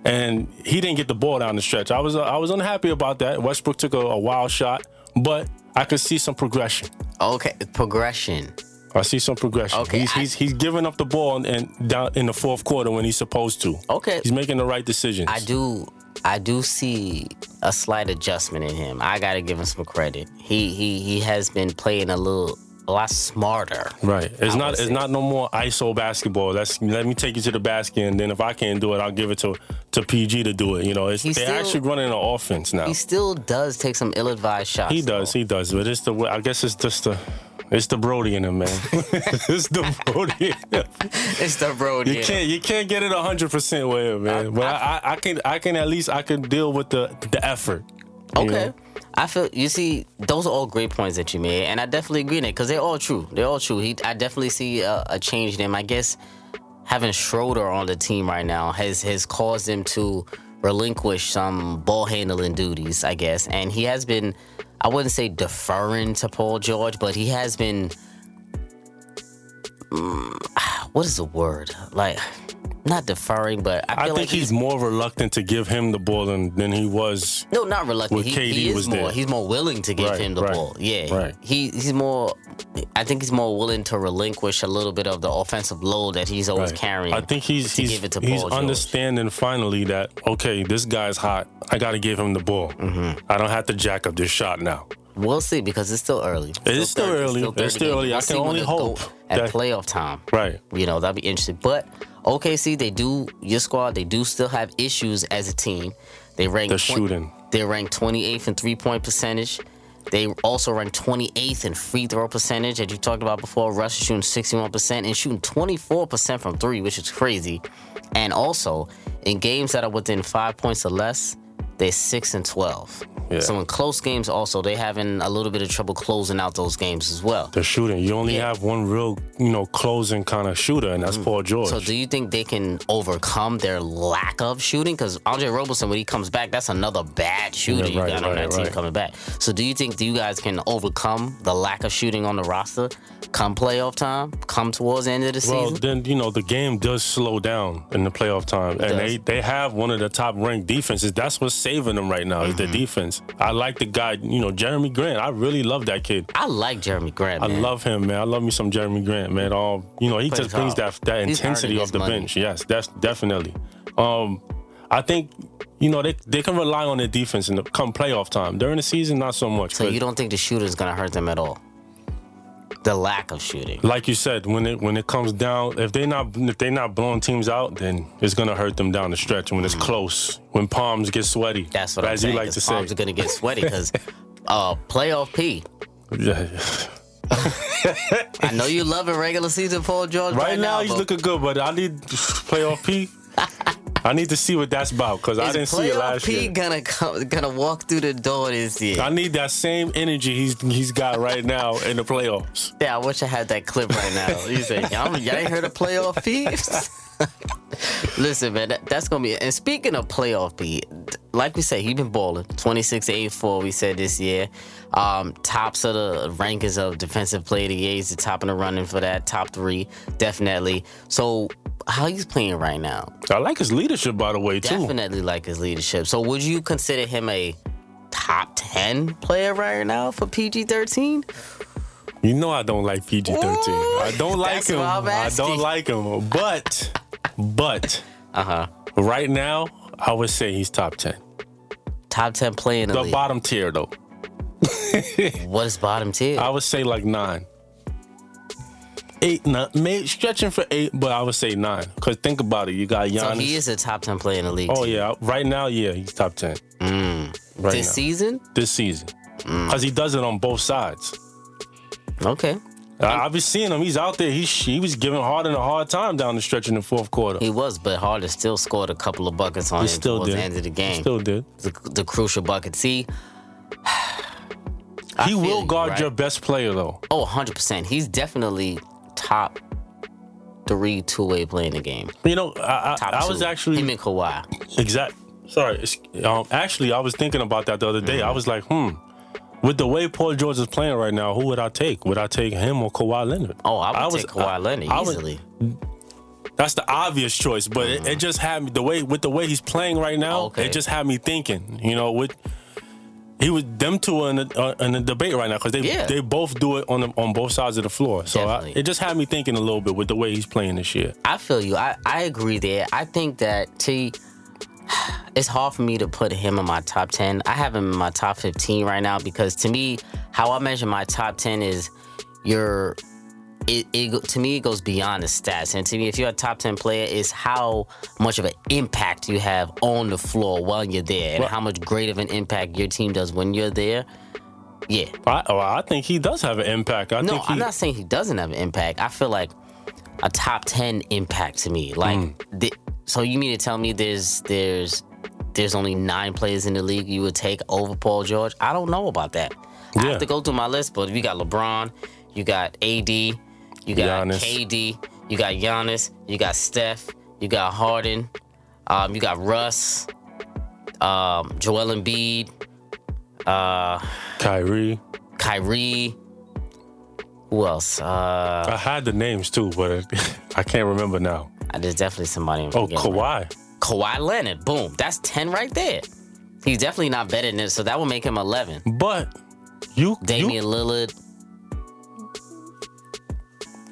And he didn't get the ball down the stretch. I was uh, I was unhappy about that. Westbrook took a, a wild shot, but I could see some progression. Okay, progression. I see some progression. Okay, he's I, he's he's giving up the ball and, and down in the fourth quarter when he's supposed to. Okay, he's making the right decisions. I do I do see a slight adjustment in him. I gotta give him some credit. He he he has been playing a little. A lot smarter. Right. It's not it's not no more I S O basketball. That's let me take you to the basket, and then if I can't do it, I'll give it to to P G to do it. You know, it's, they're still, actually running an offense now. He still does take some ill-advised shots. He does. Though. He does. But it's the I guess it's just the it's the Brody in him, man. it's the Brody. In him. It's the Brody. You can't you can't get it a hundred percent with him, man. I, but I, I, I can I can at least I can deal with the the effort. Okay. You know? I feel, you see, those are all great points that you made, and I definitely agree with it, because they're all true. They're all true. He, I definitely see a, a change in him. I guess having Schroeder on the team right now has, has caused him to relinquish some ball handling duties, I guess. And he has been, I wouldn't say deferring to Paul George, but he has been, mm, what is the word? Like... Not deferring, but I, feel I think like he's, he's more reluctant to give him the ball than, than he was. No, not reluctant. He, K D he is was more. There. He's more willing to give right, him the right, ball. Yeah, right. he he's more. I think he's more willing to relinquish a little bit of the offensive load that he's always right. carrying. I think he's to he's, give it to he's Paul understanding George. Finally that okay, this guy's hot. I got to give him the ball. Mm-hmm. I don't have to jack up this shot now. We'll see because it's still early. It's still, still thirty, early. It's still, it's still early. We'll I can only hope at that, playoff time. Right. You know that'd be interesting, but. O K C, they do your squad. They do still have issues as a team. They rank the shooting. They rank twenty-eighth in three-point percentage. They also rank twenty-eighth in free throw percentage that you talked about before. Russ is shooting sixty-one percent and shooting twenty-four percent from three, which is crazy. And also in games that are within five points or less, they're six and twelve. Yeah. So in close games, also they having a little bit of trouble closing out those games as well. They're shooting. You only yeah. have one real, you know, closing kind of shooter, and that's mm. Paul George. So do you think they can overcome their lack of shooting? Because Andre Roberson, when he comes back, that's another bad shooter yeah, right, you got right, on that right. team coming back. So do you think you guys can overcome the lack of shooting on the roster come playoff time? Come towards the end of the well, season? Well, then you know the game does slow down in the playoff time, it and does. they they have one of the top ranked defenses. That's what's saving them right now is mm-hmm. their defense. I like the guy, you know, Jeremy Grant. I really love that kid. I like Jeremy Grant, man. I love him, man. I love me some Jeremy Grant, man. Um, you know, he Plays just brings hard. that that He's intensity off the money. bench. Yes, that's definitely. Um, I think, you know, they they can rely on their defense in the, come playoff time. During the season, not so much. So you don't think the shooter is going to hurt them at all? The lack of shooting. Like you said, when it when it comes down, if they're not if they not blowing teams out, then it's gonna hurt them down the stretch. When it's close, when palms get sweaty. That's what I'm saying. As you like to say, palms are gonna get sweaty because uh, playoff P. Yeah. I know you love it regular season, Paul George. Right, right now, now he's looking good, but I need playoff P. I need to see what that's about because I didn't see it last year. Is Playoff P gonna come, gonna walk through the door this year? I need that same energy he's he's got right now in the playoffs. Yeah, I wish I had that clip right now. You said, y'all, y'all ain't heard of Playoff P? Listen, man, that, that's gonna be it. And speaking of Playoff P, like we said, he's been balling. twenty-six eight four, we said this year. Um, tops of the rankings of defensive player of the year. He's the top in the running for that. Top three, definitely. So, how he's playing right now. I like his leadership, by the way, too. Definitely like his leadership. So would you consider him a top ten player right now for P G thirteen? You know I don't like P G thirteen. Ooh, I don't like him. I don't like him. But, but, uh-huh. right now, I would say he's top ten. Top ten player in the league. The bottom tier, though. What is bottom tier? I would say like nine. Eight, nine, may, stretching for eight, but I would say nine. Because think about it, you got Giannis. So he is a top ten player in the league. Oh, too. Yeah. Right now, yeah, he's top ten. Mm. Right this now. season? This season. Because mm. he does it on both sides. Okay. I've been seeing him. He's out there. He, he was giving Harden a hard time down the stretch in the fourth quarter. He was, but Harden still scored a couple of buckets on he him towards did. the end of the game. He still did. The, the crucial bucket. See? He will you, guard right? your best player, though. Oh, one hundred percent. He's definitely top three two-way play in the game. You know, I, I, I was actually... Him and Kawhi. Exactly. Sorry. Um, actually, I was thinking about that the other day. Mm-hmm. I was like, hmm, with the way Paul George is playing right now, who would I take? Would I take him or Kawhi Leonard? Oh, I would I was, take Kawhi I, Leonard I, easily. I would, that's the obvious choice, but mm-hmm. it, it just had me... the way With the way he's playing right now, okay. it just had me thinking, you know, with... He was them two are in a, uh, in a debate right now because they yeah. they both do it on the, on both sides of the floor. So I, it just had me thinking a little bit with the way he's playing this year. I feel you. I, I agree there. I think that T, it's hard for me to put him in my top ten. I have him in my top fifteen right now because to me, how I measure my top ten is your. It, it to me it goes beyond the stats, and to me, if you're a top ten player, it's how much of an impact you have on the floor while you're there, and well, how much great of an impact your team does when you're there. Yeah, I, well, I think he does have an impact. I no, think he, I'm not saying he doesn't have an impact. I feel like a top ten impact to me, like mm. the, so. You mean to tell me there's there's there's only nine players in the league you would take over Paul George? I don't know about that. Yeah. I have to go through my list, but you got LeBron, you got A D. You got Giannis. K D, you got Giannis, you got Steph, you got Harden, um, you got Russ, um, Joel Embiid, uh, Kyrie. Kyrie. Who else? Uh, I had the names too, but I can't remember now. There's definitely somebody. I'm oh, Kawhi. Right. Kawhi Leonard. Boom. That's ten right there. He's definitely not better than this, so that would make him eleven. But you, Damian you... Lillard.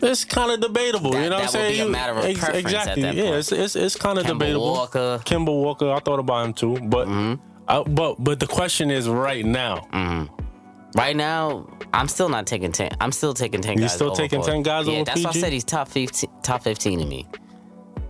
It's kind of debatable, that, you know what I'm saying? That would be a matter of preference exactly. at that point. Yeah, it's it's, it's kind of Kemba debatable. Walker. Kemba Walker, I thought about him too, but mm-hmm. I, but but the question is right now. Mm-hmm. Right now, I'm still not taking ten. I'm still taking ten. You're guys still over taking ten guys yeah, over P G? Yeah, that's why I said he's top fifteen. Top fifteen to me,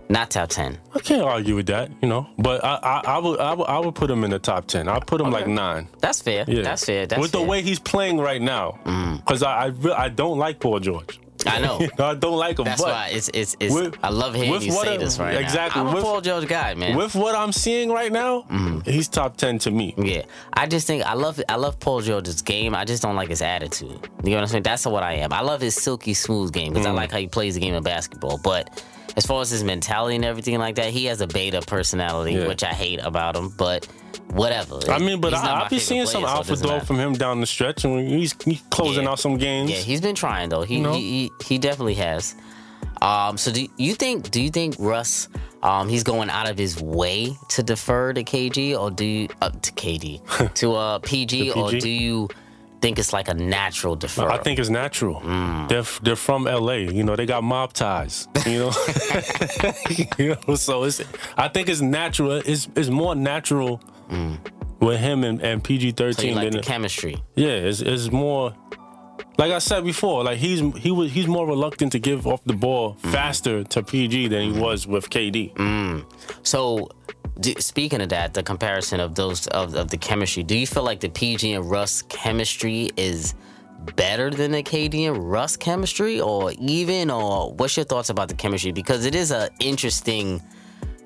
not top ten. I can't argue with that, you know. But I I, I would I would I would put him in the top ten. I put him okay. like nine. That's fair. Yeah. That's fair. That's with fair. the way he's playing right now, because mm-hmm. I, I I don't like Paul George. I know. no, I don't like him. That's but why it's it's. it's with, I love hearing you say I, this right exactly, now. I'm with, a Paul George guy, man. With what I'm seeing right now, mm-hmm. he's top ten to me. Yeah, I just think I love I love Paul George's game. I just don't like his attitude. You know what I'm saying? That's what I am. I love his silky smooth game because mm. I like how he plays the game of basketball. But as far as his mentality and everything like that, he has a beta personality, yeah. which I hate about him. But whatever. I mean, but I've been seeing some alpha dog from him down the stretch, and he's, he's closing yeah. out some games. Yeah, he's been trying though. He you know? he, he he definitely has. Um, so do you think? Do you think Russ? Um, he's going out of his way to defer to K G or do you, uh, to K D to uh, P G, to P G or do you think it's like a natural deferral? I think it's natural. Mm. They're they're from L A. You know, they got mob ties. You know, you know. So it's I think it's natural. It's it's more natural mm. with him and, and P G thirteen. So you like than the chemistry. Yeah, it's it's more. Like I said before, like he's he was he's more reluctant to give off the ball mm. faster to P G than he was with K D. Mm. So, d- speaking of that, the comparison of those of, of the chemistry, do you feel like the P G and Russ chemistry is better than the K D and Russ chemistry, or even, or what's your thoughts about the chemistry? Because it is an interesting,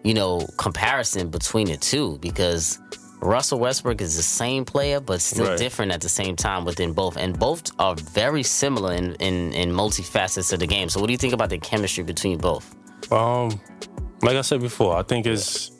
you know, comparison between the two, because Russell Westbrook is the same player, but still right. different at the same time within both. And both are very similar in, in, in multi-facets of the game. So what do you think about the chemistry between both? Um, like I said before, I think it's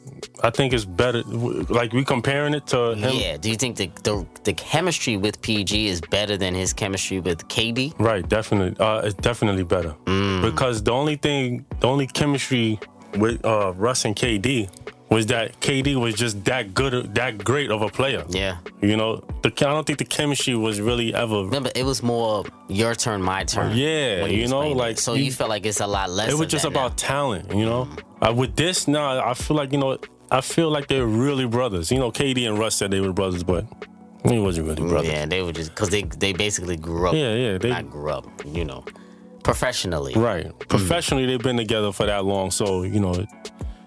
I think it's better. Like, we comparing it to him. Yeah, do you think the, the, the chemistry with P G is better than his chemistry with K D? Right, definitely. Uh, it's definitely better. Mm. Because the only thing, the only chemistry with uh, Russ and K D was that K D was just that good, that great of a player. Yeah. You know, the, I don't think the chemistry was really ever... Remember, it was more your turn, my turn. Yeah, you, you know, like... It. So you, you felt like it's a lot less. It was just about now. Talent, you know? Mm-hmm. Uh, with this now, I feel like, you know, I feel like they're really brothers. You know, K D and Russ said they were brothers, but they wasn't really brothers. Yeah, they were just... Because they, they basically grew up. Yeah, yeah. They, not grew up, you know, professionally. Right. Professionally, mm-hmm. they've been together for that long, so, you know...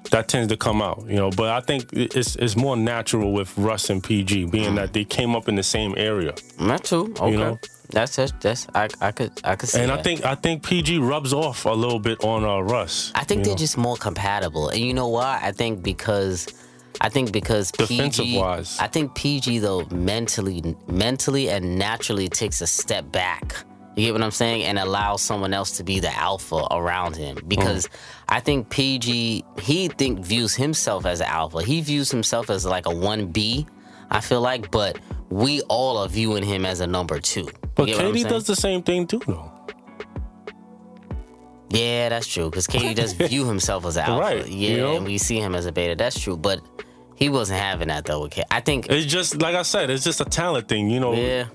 That tends to come out, you know. But I think it's it's more natural with Russ and P G, being mm. that they came up in the same area. That too, okay. You know? That's it. That's I I could I could see. And that. I think I think P G rubs off a little bit on uh, Russ. I think they're know? just more compatible, and you know why? I think because I think because defensive P G, wise, I think P G though mentally mentally and naturally takes a step back. You get what I'm saying? And allow someone else to be the alpha around him. Because mm. I think P G, he think views himself as an alpha. He views himself as like a one B, I feel like. But we all are viewing him as a number two. But K D does the same thing too, though. Yeah, that's true. Because K D does view himself as an alpha. Right. Yeah, you know? And we see him as a beta. That's true. But he wasn't having that, though, with K D. I think... It's just, like I said, it's just a talent thing, you know? Yeah.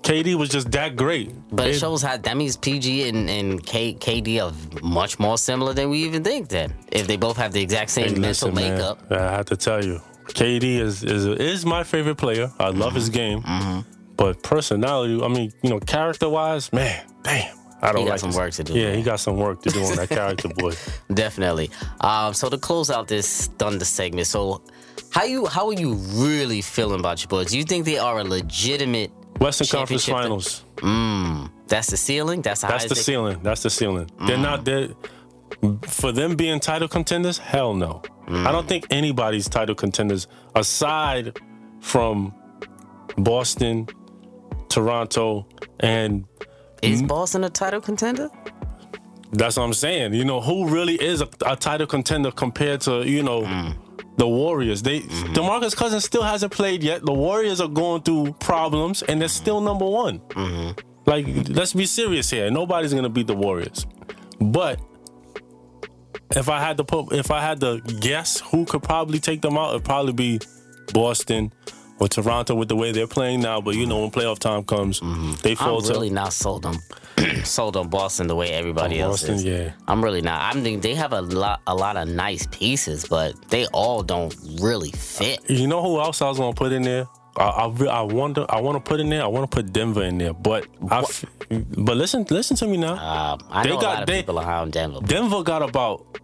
K D was just that great. But it, it shows how that means P G and, and K, K D are much more similar than we even think then. If they both have the exact same hey, mental listen, makeup. Man, I have to tell you, K D is is, is my favorite player. I love mm-hmm. his game. Mm-hmm. But personality, I mean, you know, character-wise, man, damn. I don't he got like some his, work to do. Yeah, man. He got some work to do on that character, boy. Definitely. Um, so to close out this Thunder segment, so how you how are you really feeling about your boys? Do you think they are a legitimate Western Conference Finals. Mm, that's the ceiling? That's, that's the ceiling. Can... That's the ceiling. Mm. They're not there. For them being title contenders, hell no. Mm. I don't think anybody's title contenders aside from Boston, Toronto, and... Is Boston a title contender? That's what I'm saying. You know, who really is a, a title contender compared to, you know... Mm. The Warriors, they mm-hmm. DeMarcus Cousins still hasn't played yet. The Warriors are going through problems, and they're still number one. Mm-hmm. Like, let's be serious here. Nobody's gonna beat the Warriors. But if I had to put, if I had to guess who could probably take them out, it'd probably be Boston or Toronto with the way they're playing now. But you know, when playoff time comes, mm-hmm. they fall. I'm really to- not sold on sold on Boston the way everybody oh, Boston, else is. Yeah. I'm really not. I think they have a lot, a lot of nice pieces, but they all don't really fit. You know who else I was gonna put in there? I, I, I wonder. I want to put in there. I want to put Denver in there, but I, but listen, listen to me now. Uh, I they know got, a lot of they, people around Denver. Denver got about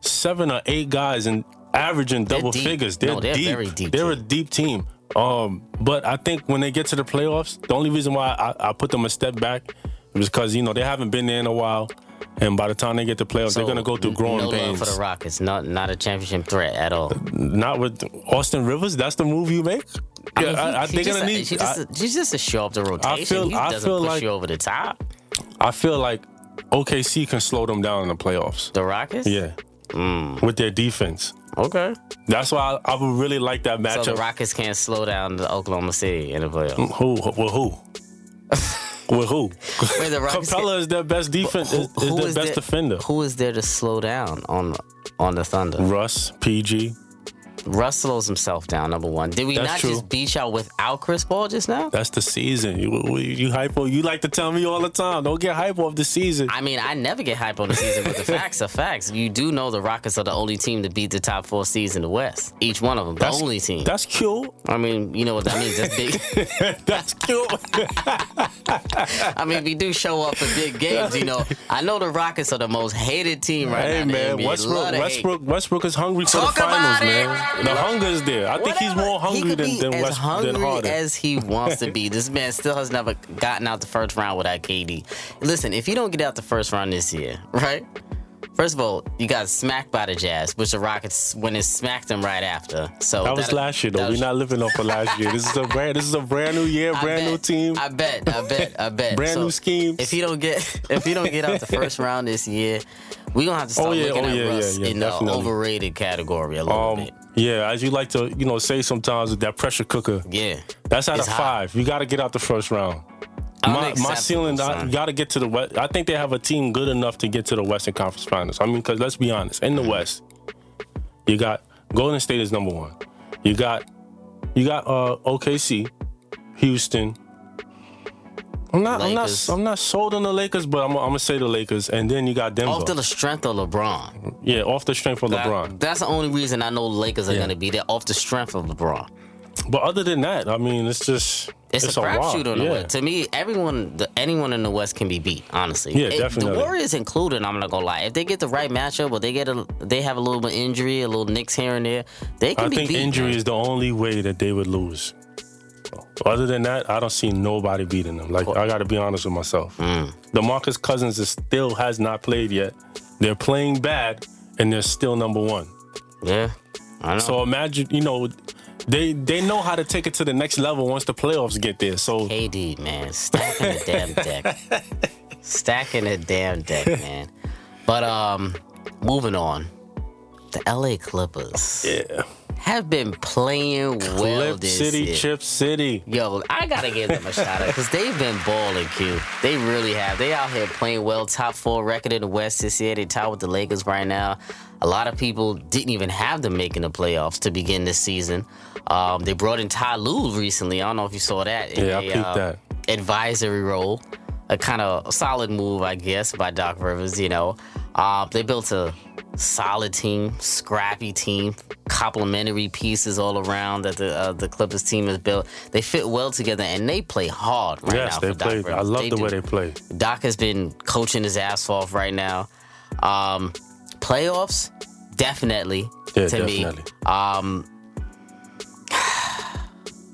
seven or eight guys and averaging they're double deep. figures. They're, no, they're deep. Very deep. They're team. a deep team. Um, but I think when they get to the playoffs, the only reason why I, I put them a step back. Because, you know, they haven't been there in a while. And by the time they get to playoffs, so, they're going to go through growing no pains. No for the Rockets. Not, not a championship threat at all. Not with Austin Rivers? That's the move you make? I mean, yeah, he, I, I think going to need... She's just, just to show up the rotation. I feel, he I doesn't feel push like, you over the top. I feel like O K C can slow them down in the playoffs. The Rockets? Yeah. Mm. With their defense. Okay. That's why I, I would really like that matchup. So the Rockets can't slow down the Oklahoma City in the playoffs. Who? Well, who? With who? Wait, the Capella is their best defense. Who, who, who is their is best there, defender? Who is there to slow down on on the Thunder? Russ, P G, Russ slows himself down, number one. Did we That's not true. just beat y'all without Chris Paul just now? That's the season. You, you hypo. You like to tell me all the time, don't get hypo of the season. I mean, I never get hypo of the season, but the facts are facts. You do know the Rockets are the only team to beat the top four seeds in the West. Each one of them. The that's, only team. That's cute. I mean, you know what that means. That's big. That's cute. I mean, we do show up for big games, you know. I know the Rockets are the most hated team right hey, now. Hey, man. Westbrook, Westbrook, Westbrook is hungry for Talk the finals, man. The hunger is there. I Whatever. think he's more hungry he than, than Westbrook. As hungry than Harden. as he wants to be. This man still has never gotten out the first round without K D. Listen, if you don't get out the first round this year, right? First of all, you got smacked by the Jazz, which the Rockets went and smacked them right after. So that was that, last year, though. We're was... not living off of last year. This is a brand. This is a brand new year, brand bet, new team. I bet. I bet. I bet. brand so new schemes. If he don't get, if he don't get out the first round this year, we gonna have to start oh, yeah, looking oh, at yeah, Russ yeah, yeah, in definitely. the overrated category a little um, bit. Yeah, as you like to, you know, say sometimes that pressure cooker. Yeah, that's out of five. Hot. You got to get out the first round. My, my ceiling, I gotta get to the West. I think they have a team good enough to get to the Western Conference Finals. I mean, because let's be honest, in the West, you got Golden State is number one. You got, you got uh, O K C, Houston. I'm not, Lakers. I'm not, I'm not sold on the Lakers, but I'm, I'm gonna say the Lakers, and then you got Denver. Off to the strength of LeBron. Yeah, off the strength of that, LeBron. That's the only reason I know the Lakers are yeah. gonna be there. Off the strength of LeBron. But other than that, I mean, it's just it's, it's a crapshoot on the yeah. West. To me, everyone, the, anyone in the West can be beat. Honestly, yeah, it, definitely. The Warriors included. I'm not gonna lie. If they get the right matchup, or they get a, they have a little bit of injury, a little nicks here and there, they can I be beat. I think injury man. is the only way that they would lose. Other than that, I don't see nobody beating them. Like I got to be honest with myself. Mm. DeMarcus Cousins is still has not played yet. They're playing bad, and they're still number one. Yeah, I know. So imagine, you know. They they know how to take it to the next level once the playoffs get there. So K D, man, stacking the damn deck, stacking the damn deck, man. But um, moving on, the L A Clippers, yeah, have been playing well Clip this City, year. Chip City, yo, I gotta give them a shout out because they've been balling, Q. They really have. They out here playing well. Top four record in the West this year. They tied with the Lakers right now. A lot of people didn't even have them making the playoffs to begin this season. Um, they brought in Ty Lue recently. I don't know if you saw that. Yeah, a, I peeped uh, that. Advisory role. A kind of solid move, I guess, by Doc Rivers, you know. Uh, they built a solid team, scrappy team, complementary pieces all around that the uh, the Clippers team has built. They fit well together, and they play hard right yes, now they for play. Doc Rivers. I love they the do. way they play. Doc has been coaching his ass off right now. Um... Playoffs, definitely yeah, to definitely. me. Um,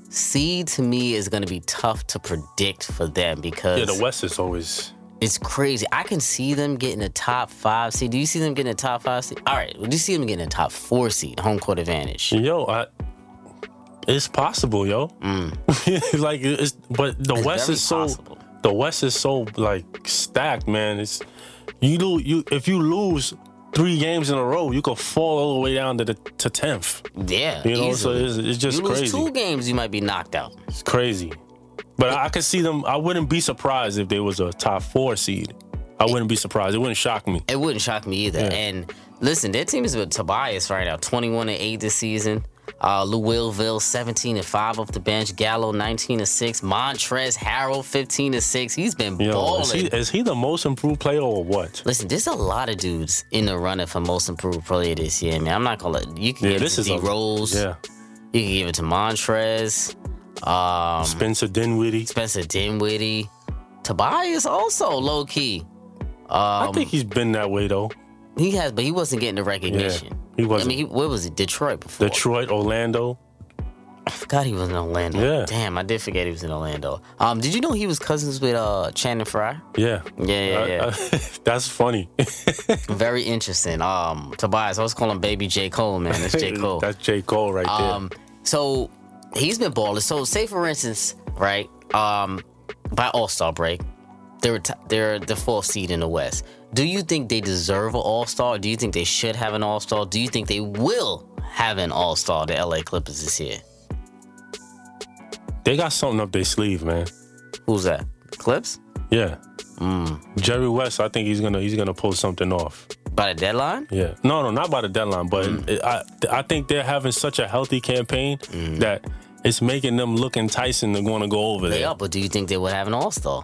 seed to me is going to be tough to predict for them because yeah, the West is always it's crazy. I can see them getting a top five seed. Do you see them getting a top five seed? All right, do you see them getting a top four seed? Home court advantage. Yo, I, it's possible, yo. Mm. like it's, but the it's West is possible. so the West is so like stacked, man. It's you do you if you lose. Three games in a row, you could fall all the way down to the to tenth. Yeah, you know, easily. so it's, it's just you lose crazy. Two games, you might be knocked out. It's crazy, but it, I could see them. I wouldn't be surprised if there was a top four seed. I it, wouldn't be surprised. It wouldn't shock me. It wouldn't shock me either. Yeah. And listen, their team is with Tobias right now, twenty-one and eight this season. Uh, Louisville, seventeen and five off the bench. Gallo, nineteen and six. Montrezl Harrell, fifteen and six. He's been Yo, balling. Is he, is he the most improved player or what? Listen, there's a lot of dudes in the running for most improved player this year, man. I'm not gonna let you can yeah, give it to D Rose. Yeah, you can give it to Montrezl. Um, Spencer Dinwiddie. Spencer Dinwiddie. Tobias also low key. Um, I think he's been that way though. He has, but he wasn't getting the recognition. Yeah. He wasn't. I mean, he, where was it? Detroit before. Detroit, Orlando. I forgot he was in Orlando. Yeah. Damn, I did forget he was in Orlando. Um, did you know he was cousins with uh Channing Frye? Yeah. Yeah, yeah, yeah. I, I, that's funny. Very interesting. Um, Tobias, I was calling baby J. Cole, man. That's J. Cole. That's J. Cole right there. Um, so he's been balling. So say for instance, right? Um, by All-Star break, they're t- they're the fourth seed in the West. Do you think they deserve an All-Star? Do you think they should have an All-Star? Do you think they will have an All-Star, the L A Clippers, this year? They got something up their sleeve, man. Who's that? Clips? Yeah. Mm. Jerry West, I think he's gonna he's gonna pull something off. By the deadline? Yeah. No, no, not by the deadline, but mm. it, I I think they're having such a healthy campaign mm. that it's making them look enticing to want to go over they there. They are, but do you think they would have an all-star?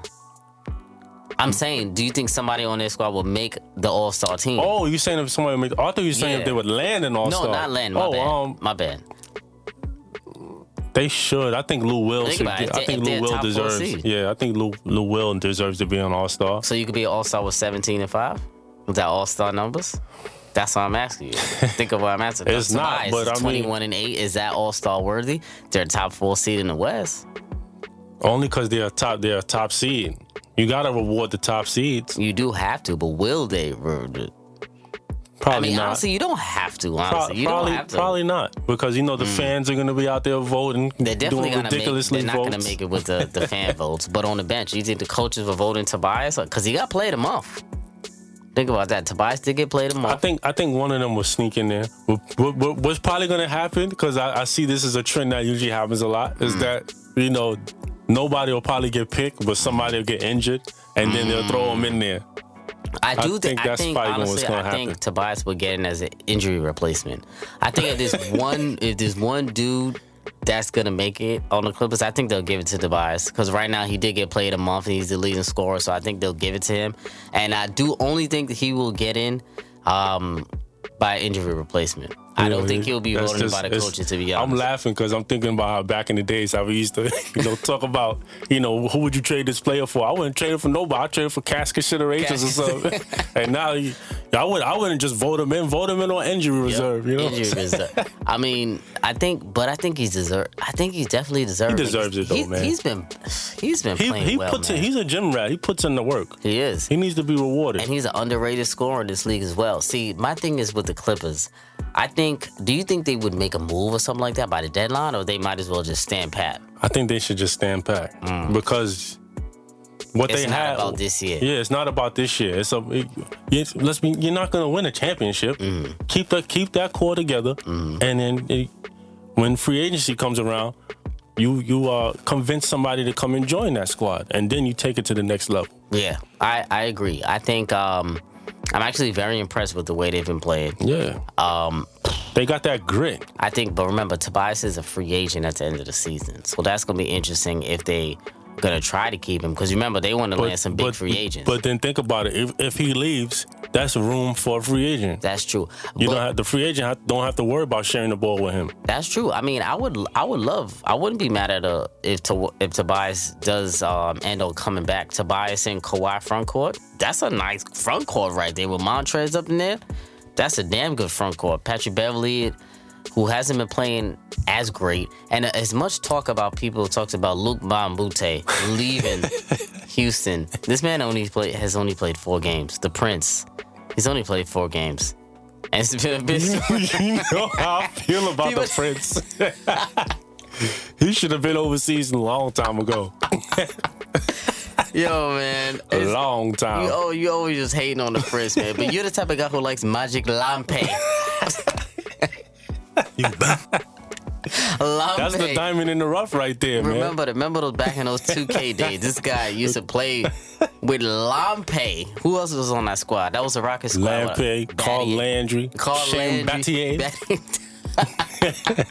I'm saying, do you think somebody on their squad will make the all-star team? Oh, you're saying if somebody would make... I thought you were saying yeah. if they would land an all-star. No, not land. My oh, bad. Um, My bad. They should. I think Lou Will think should. Be, I think Lou Will deserves. Yeah, I think Lou Lou Will deserves to be an all-star. So you could be an all-star with seventeen and five? Is that all-star numbers? That's what I'm asking you. Think of what I'm asking. It's That's not, but I twenty-one mean, and eight, is that all-star worthy? They're top four seed in the West. Only because they're top. They're top seed. You gotta reward the top seeds. You do have to, but will they reward it? Probably I mean, not. Honestly, you don't have to. Honestly, Pro- you probably, don't have to. Probably not, because you know the mm. fans are going to be out there voting. They're definitely going to ridiculously make, They're votes. Not going to make it with the, the fan votes, but on the bench, you think the coaches were voting Tobias because he got played a month. Think about that. Tobias did get played a month. I think I think one of them was sneaking there. What, what, what's probably going to happen, because I, I see this is a trend that usually happens a lot, is mm. that you know nobody will probably get picked, but somebody will get injured, and mm. then they'll throw them in there. I do I think, think that's I think, probably honestly, what's gonna I think happen. Tobias would get in as an injury replacement. I think if there's one, if there's one dude that's gonna make it on the Clippers, I think they'll give it to Tobias because right now he did get played a month and he's the leading scorer, so I think they'll give it to him. And I do only think that he will get in um, by injury replacement. I don't yeah, think he'll be voted by the coaches, to be honest. I'm laughing because I'm thinking about how back in the days how we used to, you know, talk about, you know, who would you trade this player for? I wouldn't trade him for nobody. I'd trade him for cash considerations or something. And now you, I, wouldn't, I wouldn't just vote him in. Vote him in on injury yep. reserve, you know? Injury reserve. I mean, I think, but I think he's deserved. I think he definitely deserves it. He deserves it, though, he, man. He's been, he's been he, playing he well, puts man. In, he's a gym rat. He puts in the work. He is. He needs to be rewarded. And he's an underrated scorer in this league as well. See, my thing is with the Clippers, I think, do you think they would make a move or something like that by the deadline, or they might as well just stand pat? I think they should just stand pat mm. because what it's they have. It's not about this year. Yeah, it's not about this year. It's a, it, it's, let's be, you're not going to win a championship. Mm. Keep that keep that core together, mm. and then it, when free agency comes around, you you uh, convince somebody to come and join that squad, and then you take it to the next level. Yeah, I, I agree. I think. Um, I'm actually very impressed with the way they've been playing. Yeah. Um, they got that grit. I think, but remember, Tobias is a free agent at the end of the season. So that's going to be interesting if they going to try to keep him. Because remember, they want to land some big but, free agents. But then think about it. If, if he leaves, that's room for a free agent. That's true. You but, don't have, the free agent don't have to worry about sharing the ball with him. That's true. I mean, I would I would love, I wouldn't be mad at a, if, to, if Tobias does um, end up coming back. Tobias and Kawhi frontcourt. That's a nice front court right there with Montrez up in there. That's a damn good front court. Patrick Beverly, who hasn't been playing as great, and as much talk about people talks about Luke Mbamute leaving Houston. This man only play, has only played four games. The Prince, he's only played four games. And it's been a bit. You know how I feel about people, the Prince. He should have been overseas a long time ago. Yo, man. A long time. You, oh, you always just hating on the Prince, man. But you're the type of guy who likes Magic Lampe. You Lampe. That's the diamond in the rough right there, remember, man. Remember, remember those back in those two K days. This guy used to play with Lampe. Who else was on that squad? That was the Rocket squad. Lampe, Carl Landry, Carl Shane Battier. Bat-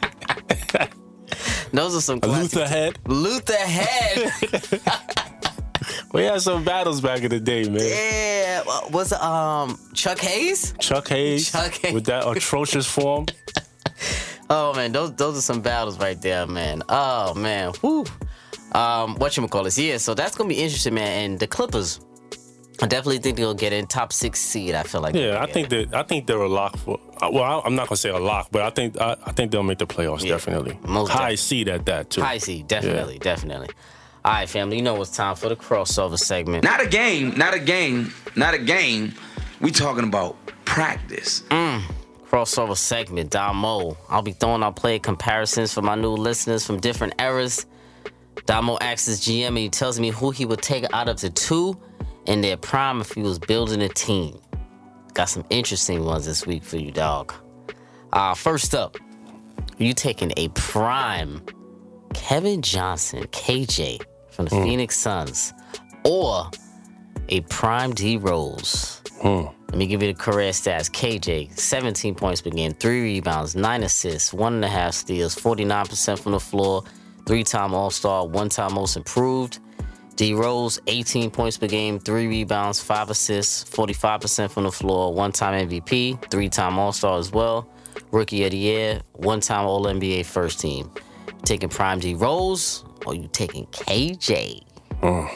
those are some classics. Luther Head. Luther Head. We had some battles back in the day, man. Yeah. Was um Chuck Hayes? Chuck Hayes. Chuck Hayes. With that atrocious form. Oh, man. Those those are some battles right there, man. Oh, man. Woo. Um, whatchamacallit. Yeah, so that's going to be interesting, man. And the Clippers, I definitely think they'll get in top six seed, I feel like. Yeah, I think, that, I think they're a lock for... Well, I'm not going to say a lock, but I think I, I think they'll make the playoffs, yeah, definitely. Most High definitely. seed at that, too. High seed, definitely, yeah. definitely. All right, family, you know it's time for the crossover segment. Not a game, not a game, not a game. We talking about practice. Mm, crossover segment, Damo. I'll be throwing out player comparisons for my new listeners from different eras. Damo asks his G M and he tells me who he would take out of the two in their prime if he was building a team. Got some interesting ones this week for you, dog. Uh, first up, you taking a prime Kevin Johnson, K J, from the mm. Phoenix Suns, or a prime D Rose mm. Let me give you the career stats. K J, seventeen points per game, three rebounds, nine assists, one and a half steals, forty-nine percent from the floor, three-time All-Star, one-time Most Improved. D Rose, eighteen points per game, three rebounds, five assists, forty-five percent from the floor, one-time M V P, three-time All-Star as well, Rookie of the Year, one-time All N B A first team. You taking Prime D Rose or you taking K J? Mm.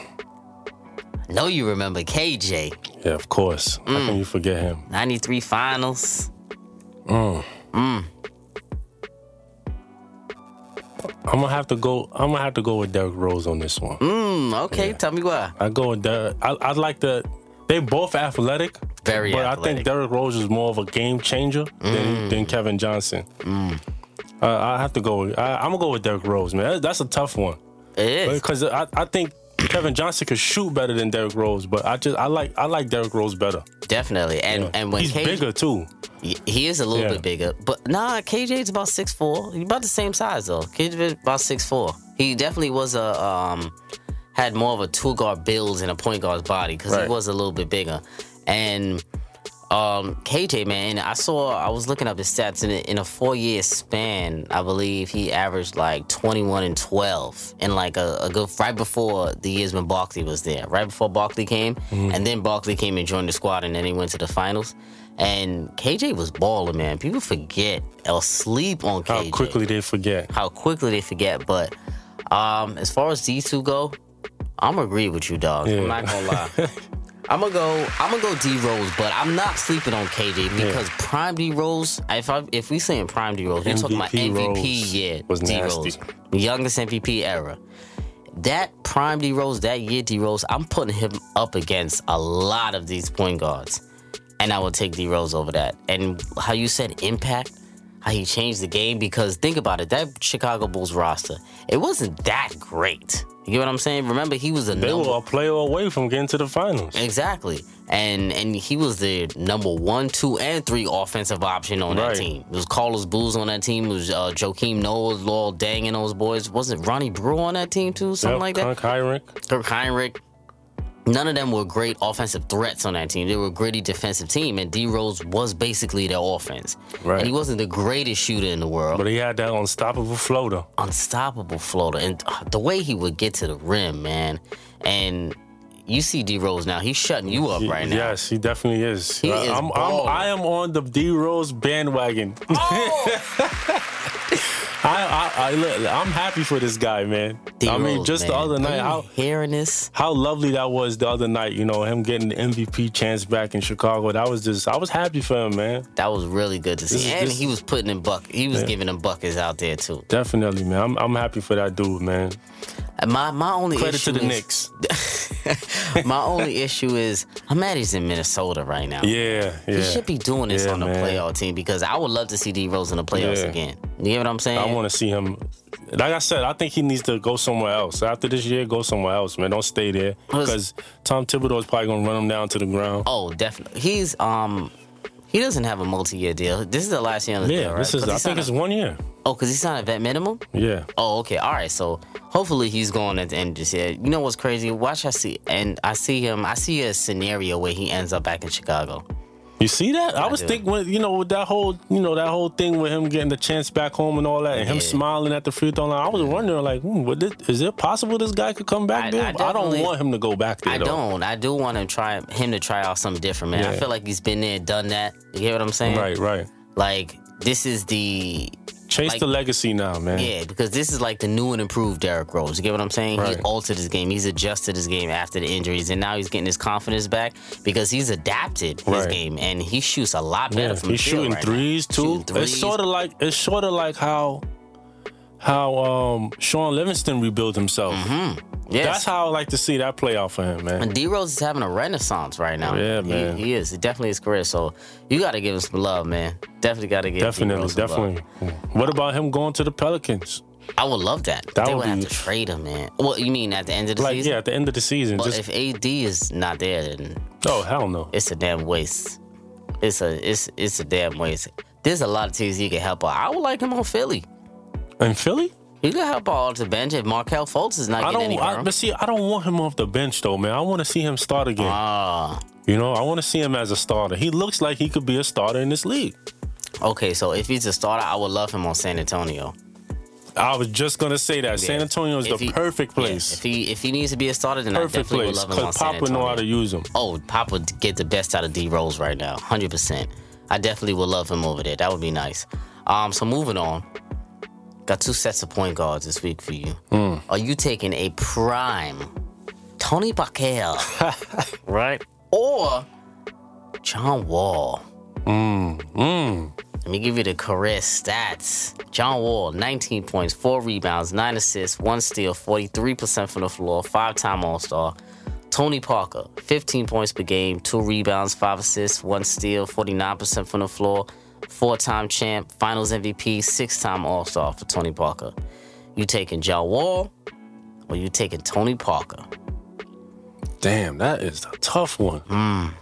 I know you remember K J. Yeah, of course. Mm. How can you forget him? ninety-three finals. Mm. Mm. I'm gonna have to go. I'm gonna have to go with Derrick Rose on this one. Mm, okay, yeah. Tell me why. I go with Derrick. I, I like the. They both athletic. Very. But athletic. I think Derrick Rose is more of a game changer mm. than, than Kevin Johnson. Mm. Uh, I have to go. With, I, I'm gonna go with Derrick Rose, man. That, that's a tough one. It is because I, I think Kevin Johnson could shoot better than Derrick Rose, but I just I like I like Derrick Rose better. Definitely, and yeah. and when he's K- bigger too. He is a little yeah. bit bigger, but nah, K J's about six foot four. He's about the same size though. K J's about six foot four. He definitely was a um, had more of a two guard build and a point guard's body because right. he was a little bit bigger. And um, K J, man, I saw I was looking up his stats in a, in a four year span. I believe he averaged like twenty-one and twelve, and like a, a good right before the years when Barkley was there. Right before Barkley came, mm-hmm. and then Barkley came and joined the squad, and then he went to the finals. And K J was balling, man. People forget or sleep on K J. How quickly they forget. How quickly they forget. But um, as far as these two go, I'm going to agree with you, dog. Yeah. I'm not going to lie. I'm going to go I'm gonna go D Rose, but I'm not sleeping on K J because yeah. Prime D Rose, if I, if we saying Prime D Rose, you're talking about M V P, Rose yeah, was D nasty. Rose. Youngest M V P era. That Prime D Rose, that year D Rose, I'm putting him up against a lot of these point guards. And I would take D Rose over that. And how you said impact, how he changed the game, because think about it, that Chicago Bulls roster, it wasn't that great. You get what I'm saying? Remember, he was the they number... They were a player away from getting to the finals. Exactly. And and he was the number one, two, and three offensive option on right. that team. It was Carlos Booz on that team. It was uh, Joakim Noah, Lowell Dang, and those boys. Wasn't Ronnie Brewer on that team, too? Something yep, like that? Kirk Heinrich. Kirk Heinrich. None of them were great offensive threats on that team. They were a gritty defensive team, and D Rose was basically their offense. Right. And he wasn't the greatest shooter in the world. But he had that unstoppable floater. Unstoppable floater. And the way he would get to the rim, man. And you see D Rose now. He's shutting you up right now. Yes, he definitely is. He is I'm, I'm, I am on the D Rose bandwagon. Oh! I, I, I look, I'm happy for this guy, man. D I Rose, mean, just man. the other night, how hearing this, how lovely that was the other night. You know, him getting the M V P chance back in Chicago. That was just, I was happy for him, man. That was really good to see, this, and this, he was putting in buck, he was man. giving him buckets out there too. Definitely, man. I'm, I'm happy for that dude, man. My, my only credit issue to the is, Knicks. My only issue is I'm mad he's in Minnesota right now. Yeah, yeah. He should be doing this yeah, on the man. playoff team because I would love to see D Rose in the playoffs yeah. again. You know what I'm saying? I want to see him. Like I said, I think he needs to go somewhere else. After this year, go somewhere else, man. Don't stay there because Tom Thibodeau is probably going to run him down to the ground. Oh, definitely. He's um, he doesn't have a multi-year deal. This is the last year on the yeah, deal, right? This is, I think a, it's one year. Oh, because he's not a vet minimum? Yeah. Oh, okay. All right. So hopefully he's going at the end of this year. You know what's crazy? Watch I see. And I see him. I see a scenario where he ends up back in Chicago. You see that? I, I was thinking, when, you know, with that whole, you know, that whole thing with him getting the chance back home and all that, and yeah. him smiling at the free throw line. I was wondering, like, hmm, would this, is it possible this guy could come back I, there? I, I don't want him to go back there. I though. don't. I do want him try him to try out something different, man. Yeah. I feel like he's been there, done that. You hear what I'm saying? Right, right. Like this is the chase like, the legacy now, man. Yeah, because this is like the new and improved Derrick Rose. You get what I'm saying? Right. He altered his game. He's adjusted his game after the injuries, and now he's getting his confidence back because he's adapted his right. game, and he shoots a lot better yeah, from the field. He's right threes, shooting threes too. It's sort of like it's sort of like how how um, Sean Livingston rebuilt himself. Mm-hmm. Yes. That's how I like to see that play out for him, man. And D Rose is having a renaissance right now. Yeah, man. He, he is. It definitely his career. So you got to give him some love, man. Definitely got to give definitely, D Rose some definitely. love. What about him going to the Pelicans? I would love that. that they would, would have to trade him, man. Well, you mean at the end of the like, season? Yeah, at the end of the season. But just... if A D is not there, then oh hell no, it's a damn waste. It's a it's it's a damn waste. There's a lot of teams he can help out. I would like him on Philly. In Philly? He could help out to the bench if Markelle Fultz is not I getting don't, any I, But see, I don't want him off the bench, though, man. I want to see him start again. Ah. You know, I want to see him as a starter. He looks like he could be a starter in this league. Okay, so if he's a starter, I would love him on San Antonio. I was just gonna say that. Yeah. San Antonio is if the he, perfect place. Yeah. If he if he needs to be a starter, then perfect I definitely place. would love him on San Antonio. Because Pop would know how to use him. Oh, Pop would get the best out of D Rose right now, one hundred percent. I definitely would love him over there. That would be nice. Um, so moving on, got two sets of point guards this week for you. Mm. Are you taking a prime Tony Parker, right, or John Wall? Mm. Mm. Let me give you the career stats. John Wall, nineteen points, four rebounds, nine assists, one steal, forty-three percent from the floor, five-time All-Star. Tony Parker, fifteen points per game, two rebounds, five assists, one steal, forty-nine percent from the floor, four-time champ, finals M V P, six-time All-Star for Tony Parker. You taking John Wall or you taking Tony Parker? Damn, that is a tough one. Mm.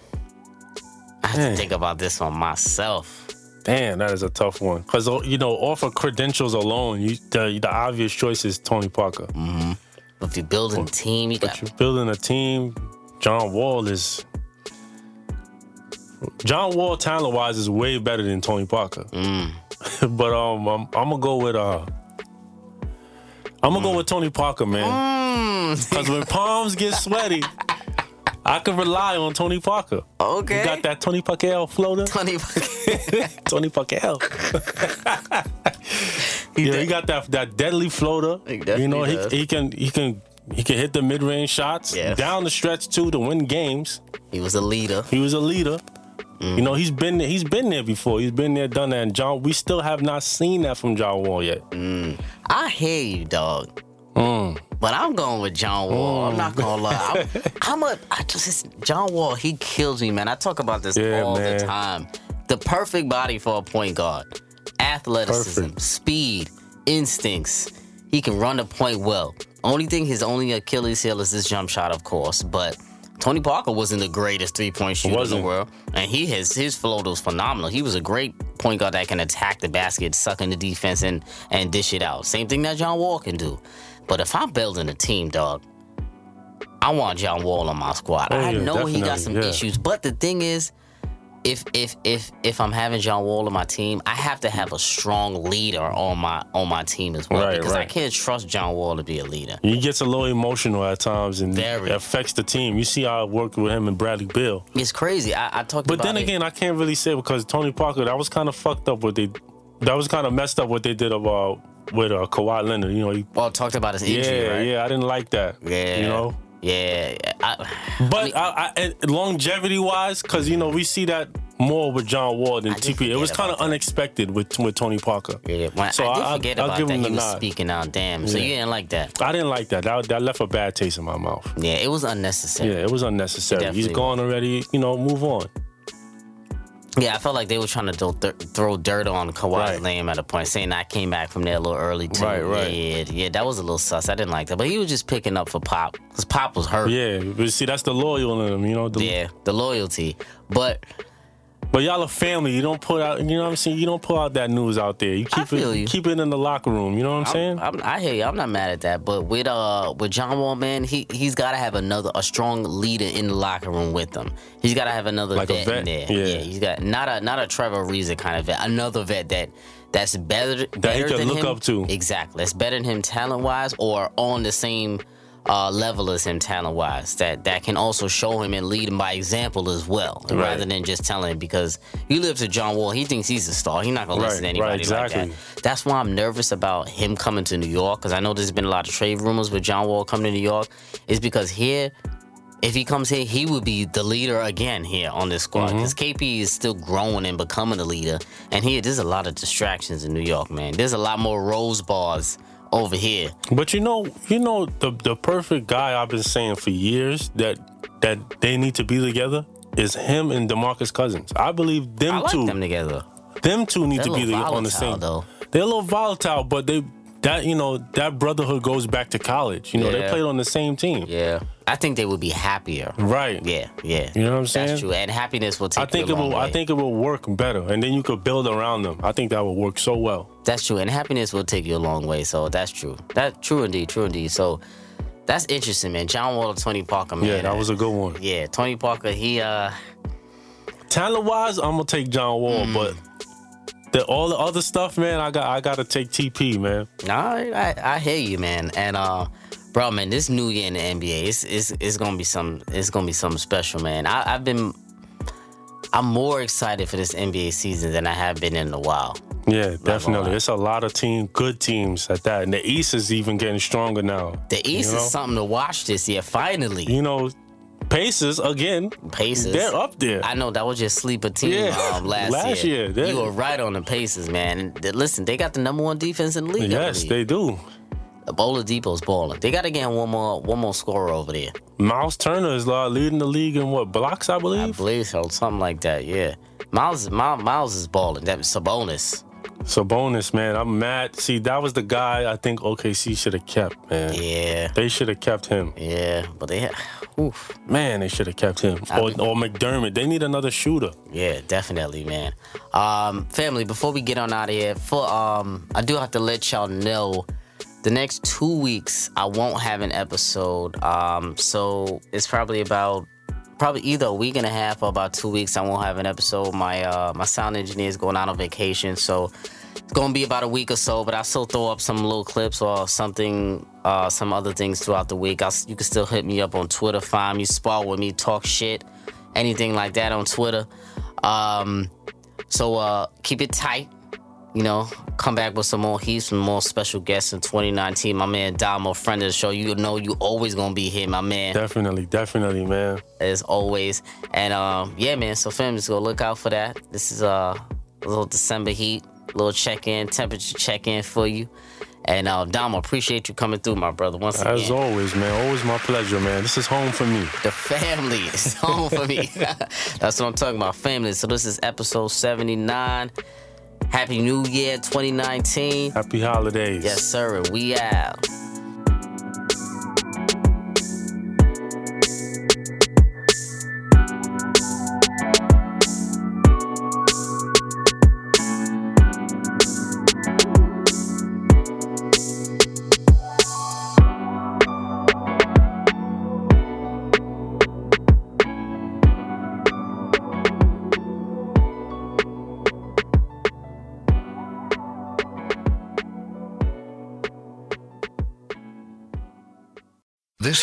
I have Damn. to think about this one myself. Damn, that is a tough one. Because, you know, off of credentials alone, you, the, the obvious choice is Tony Parker. Mm-hmm. But if you're building a team, you but got... But you're building a team, John Wall is... John Wall, talent-wise, is way better than Tony Parker. Mm. But um, I'm, I'm going to go with... Uh, I'm going to mm. go with Tony Parker, man. Because mm. when palms get sweaty... I can rely on Tony Parker. Okay. You got that Tony Parker floater? Tony Parker. Tony Parker. he yeah, did. he got that that deadly floater. He you know, he, he can he can he can hit the mid-range shots yes. down the stretch too to win games. He was a leader. He was a leader. Mm. You know, he's been he's been there before. He's been there, done that. And John, we still have not seen that from John Wall yet. Mm. I hear you, dog. Mm. But I'm going with John Wall. Mm. I'm not gonna lie. I'm, I'm a I just John Wall. He kills me, man. I talk about this yeah, all man. the time. The perfect body for a point guard: athleticism, perfect. speed, instincts. He can run the point well. Only thing, his only Achilles heel is this jump shot, of course. But Tony Parker wasn't the greatest three point shooter in the world, and he has his floater was phenomenal. He was a great point guard that can attack the basket, suck in the defense, and and dish it out. Same thing that John Wall can do. But if I'm building a team, dog, I want John Wall on my squad. Oh, I yeah, know he got some yeah. issues, but the thing is, if if if if I'm having John Wall on my team, I have to have a strong leader on my on my team as well right, because right. I can't trust John Wall to be a leader. He gets a little emotional at times and Very. it affects the team. You see how I worked with him and Bradley Beal. It's crazy. I, I talked, but about then again, it. I can't really say because Tony Parker, that was kind of fucked up. What they, that was kind of messed up what they did about. With uh, Kawhi Leonard, you know, he well, talked about his injury. Yeah, right? yeah, I didn't like that. Yeah, you know, yeah. I, but I mean, I, I, longevity wise, because you know we see that more with John Wall than T P. It was kind of unexpected with with Tony Parker. Yeah, well, so I did I, forget I, about I'll give that. Him he was nod. speaking out, damn. So yeah. you didn't like that. I didn't like that. that. That left a bad taste in my mouth. Yeah, it was unnecessary. Yeah, it was unnecessary. It He's gone was. already. You know, move on. Yeah, I felt like they were trying to do, th- throw dirt on Kawhi's right. name at a point, saying I came back from there a little early, too. Right, right. Yeah, yeah, that was a little sus. I didn't like that. But he was just picking up for Pop, because Pop was hurt. Yeah, but see, that's the loyal in him, you know? The, yeah, the loyalty. But... But y'all a family. You don't put out, you know what I'm saying? You don't put out that news out there. You keep I feel it you. keep it in the locker room, you know what I'm, I'm saying? I'm, I hear you. I'm not mad at that. But with uh with John Wall, man, he he's got to have another a strong leader in the locker room with him. He's got to have another like vet, vet in there. Yeah. yeah, he's got not a not a Trevor Ariza kind of vet. Another vet that that's better that better he can than look him. up to. Exactly. That's better than him talent-wise or on the same Uh, level as him talent-wise that, that can also show him and lead him by example as well right. rather than just telling him because he lives with John Wall. He thinks he's a star. He's not going right, to listen to anybody right, exactly. like that. That's why I'm nervous about him coming to New York because I know there's been a lot of trade rumors with John Wall coming to New York. It's because here, if he comes here, he would be the leader again here on this squad because mm-hmm. K P is still growing and becoming a leader. And here, there's a lot of distractions in New York, man. There's a lot more rose bars over here. But you know, you know the the perfect guy I've been saying for years that that they need to be together is him and DeMarcus Cousins. I believe them I like two them together. Them two need They're to be volatile, on the same. Though. They're a little volatile, but they that you know that brotherhood goes back to college. You know yeah. they played on the same team. Yeah, I think they would be happier. Right. Yeah, yeah. You know what I'm saying? That's true. And happiness will take. I think you a it long will. Way. I think it will work better, and then you could build around them. I think that would work so well. That's true, and happiness will take you a long way. So that's true. That's true indeed, true indeed. So That's interesting, man. John Wall to Tony Parker, man. Yeah, that was a good one. Yeah, Tony Parker, he... uh talent-wise, I'm going to take John Wall, mm. but the, all the other stuff, man, I got I got to take T P, man. Nah, I, I hear you, man. And, uh, bro, man, this new year in the N B A, it's it's, it's going to be some it's gonna be something special, man. I, I've been... I'm more excited for this N B A season than I have been in a while. Yeah, definitely. It's a lot of team, good teams at that. And the East is even getting stronger now. The East is something to watch this year, finally. You know, Pacers, again. Pacers. They're up there. I know, that was your sleeper team yeah. um, last, last year. Last year. You were right on the Pacers, man. Listen, they got the number one defense in the league. Yes, they do. Oladipo's balling. They got to get one more one more scorer over there. Miles Turner is uh, leading the league in what, blocks, I believe? I believe so. Something like that, yeah. Miles Miles, Miles is balling. That was Sabonis. Sabonis, man. I'm mad. See, that was the guy I think O K C should have kept, man. Yeah. They should have kept him. Yeah, but they had... Oof. Man, they should have kept him. Or, or McDermott. They need another shooter. Yeah, definitely, man. Um, family, before we get on out of here, for um, I do have to let y'all know... The next two weeks, I won't have an episode. Um, so it's probably about, probably either a week and a half or about two weeks, I won't have an episode. My uh, my sound engineer is going out on vacation. So it's going to be about a week or so, but I'll still throw up some little clips or something, uh, some other things throughout the week. I'll, you can still hit me up on Twitter, find me, spar with me, talk shit, anything like that on Twitter. Um, so uh, keep it tight. You know, come back with some more heat, some more special guests in twenty nineteen. My man Damo, friend of the show. You know you always going to be here, my man. Definitely, definitely, man. As always. And, um, yeah, man, so fam, just go look out for that. This is uh, a little December heat, little check-in, temperature check-in for you. And, uh, Damo, appreciate you coming through, my brother, once again. As always, man. Always my pleasure, man. This is home for me. The family is home for me. That's what I'm talking about, family. So this is episode seventy-nine. Happy New Year twenty nineteen. Happy holidays. Yes, sir. We out. This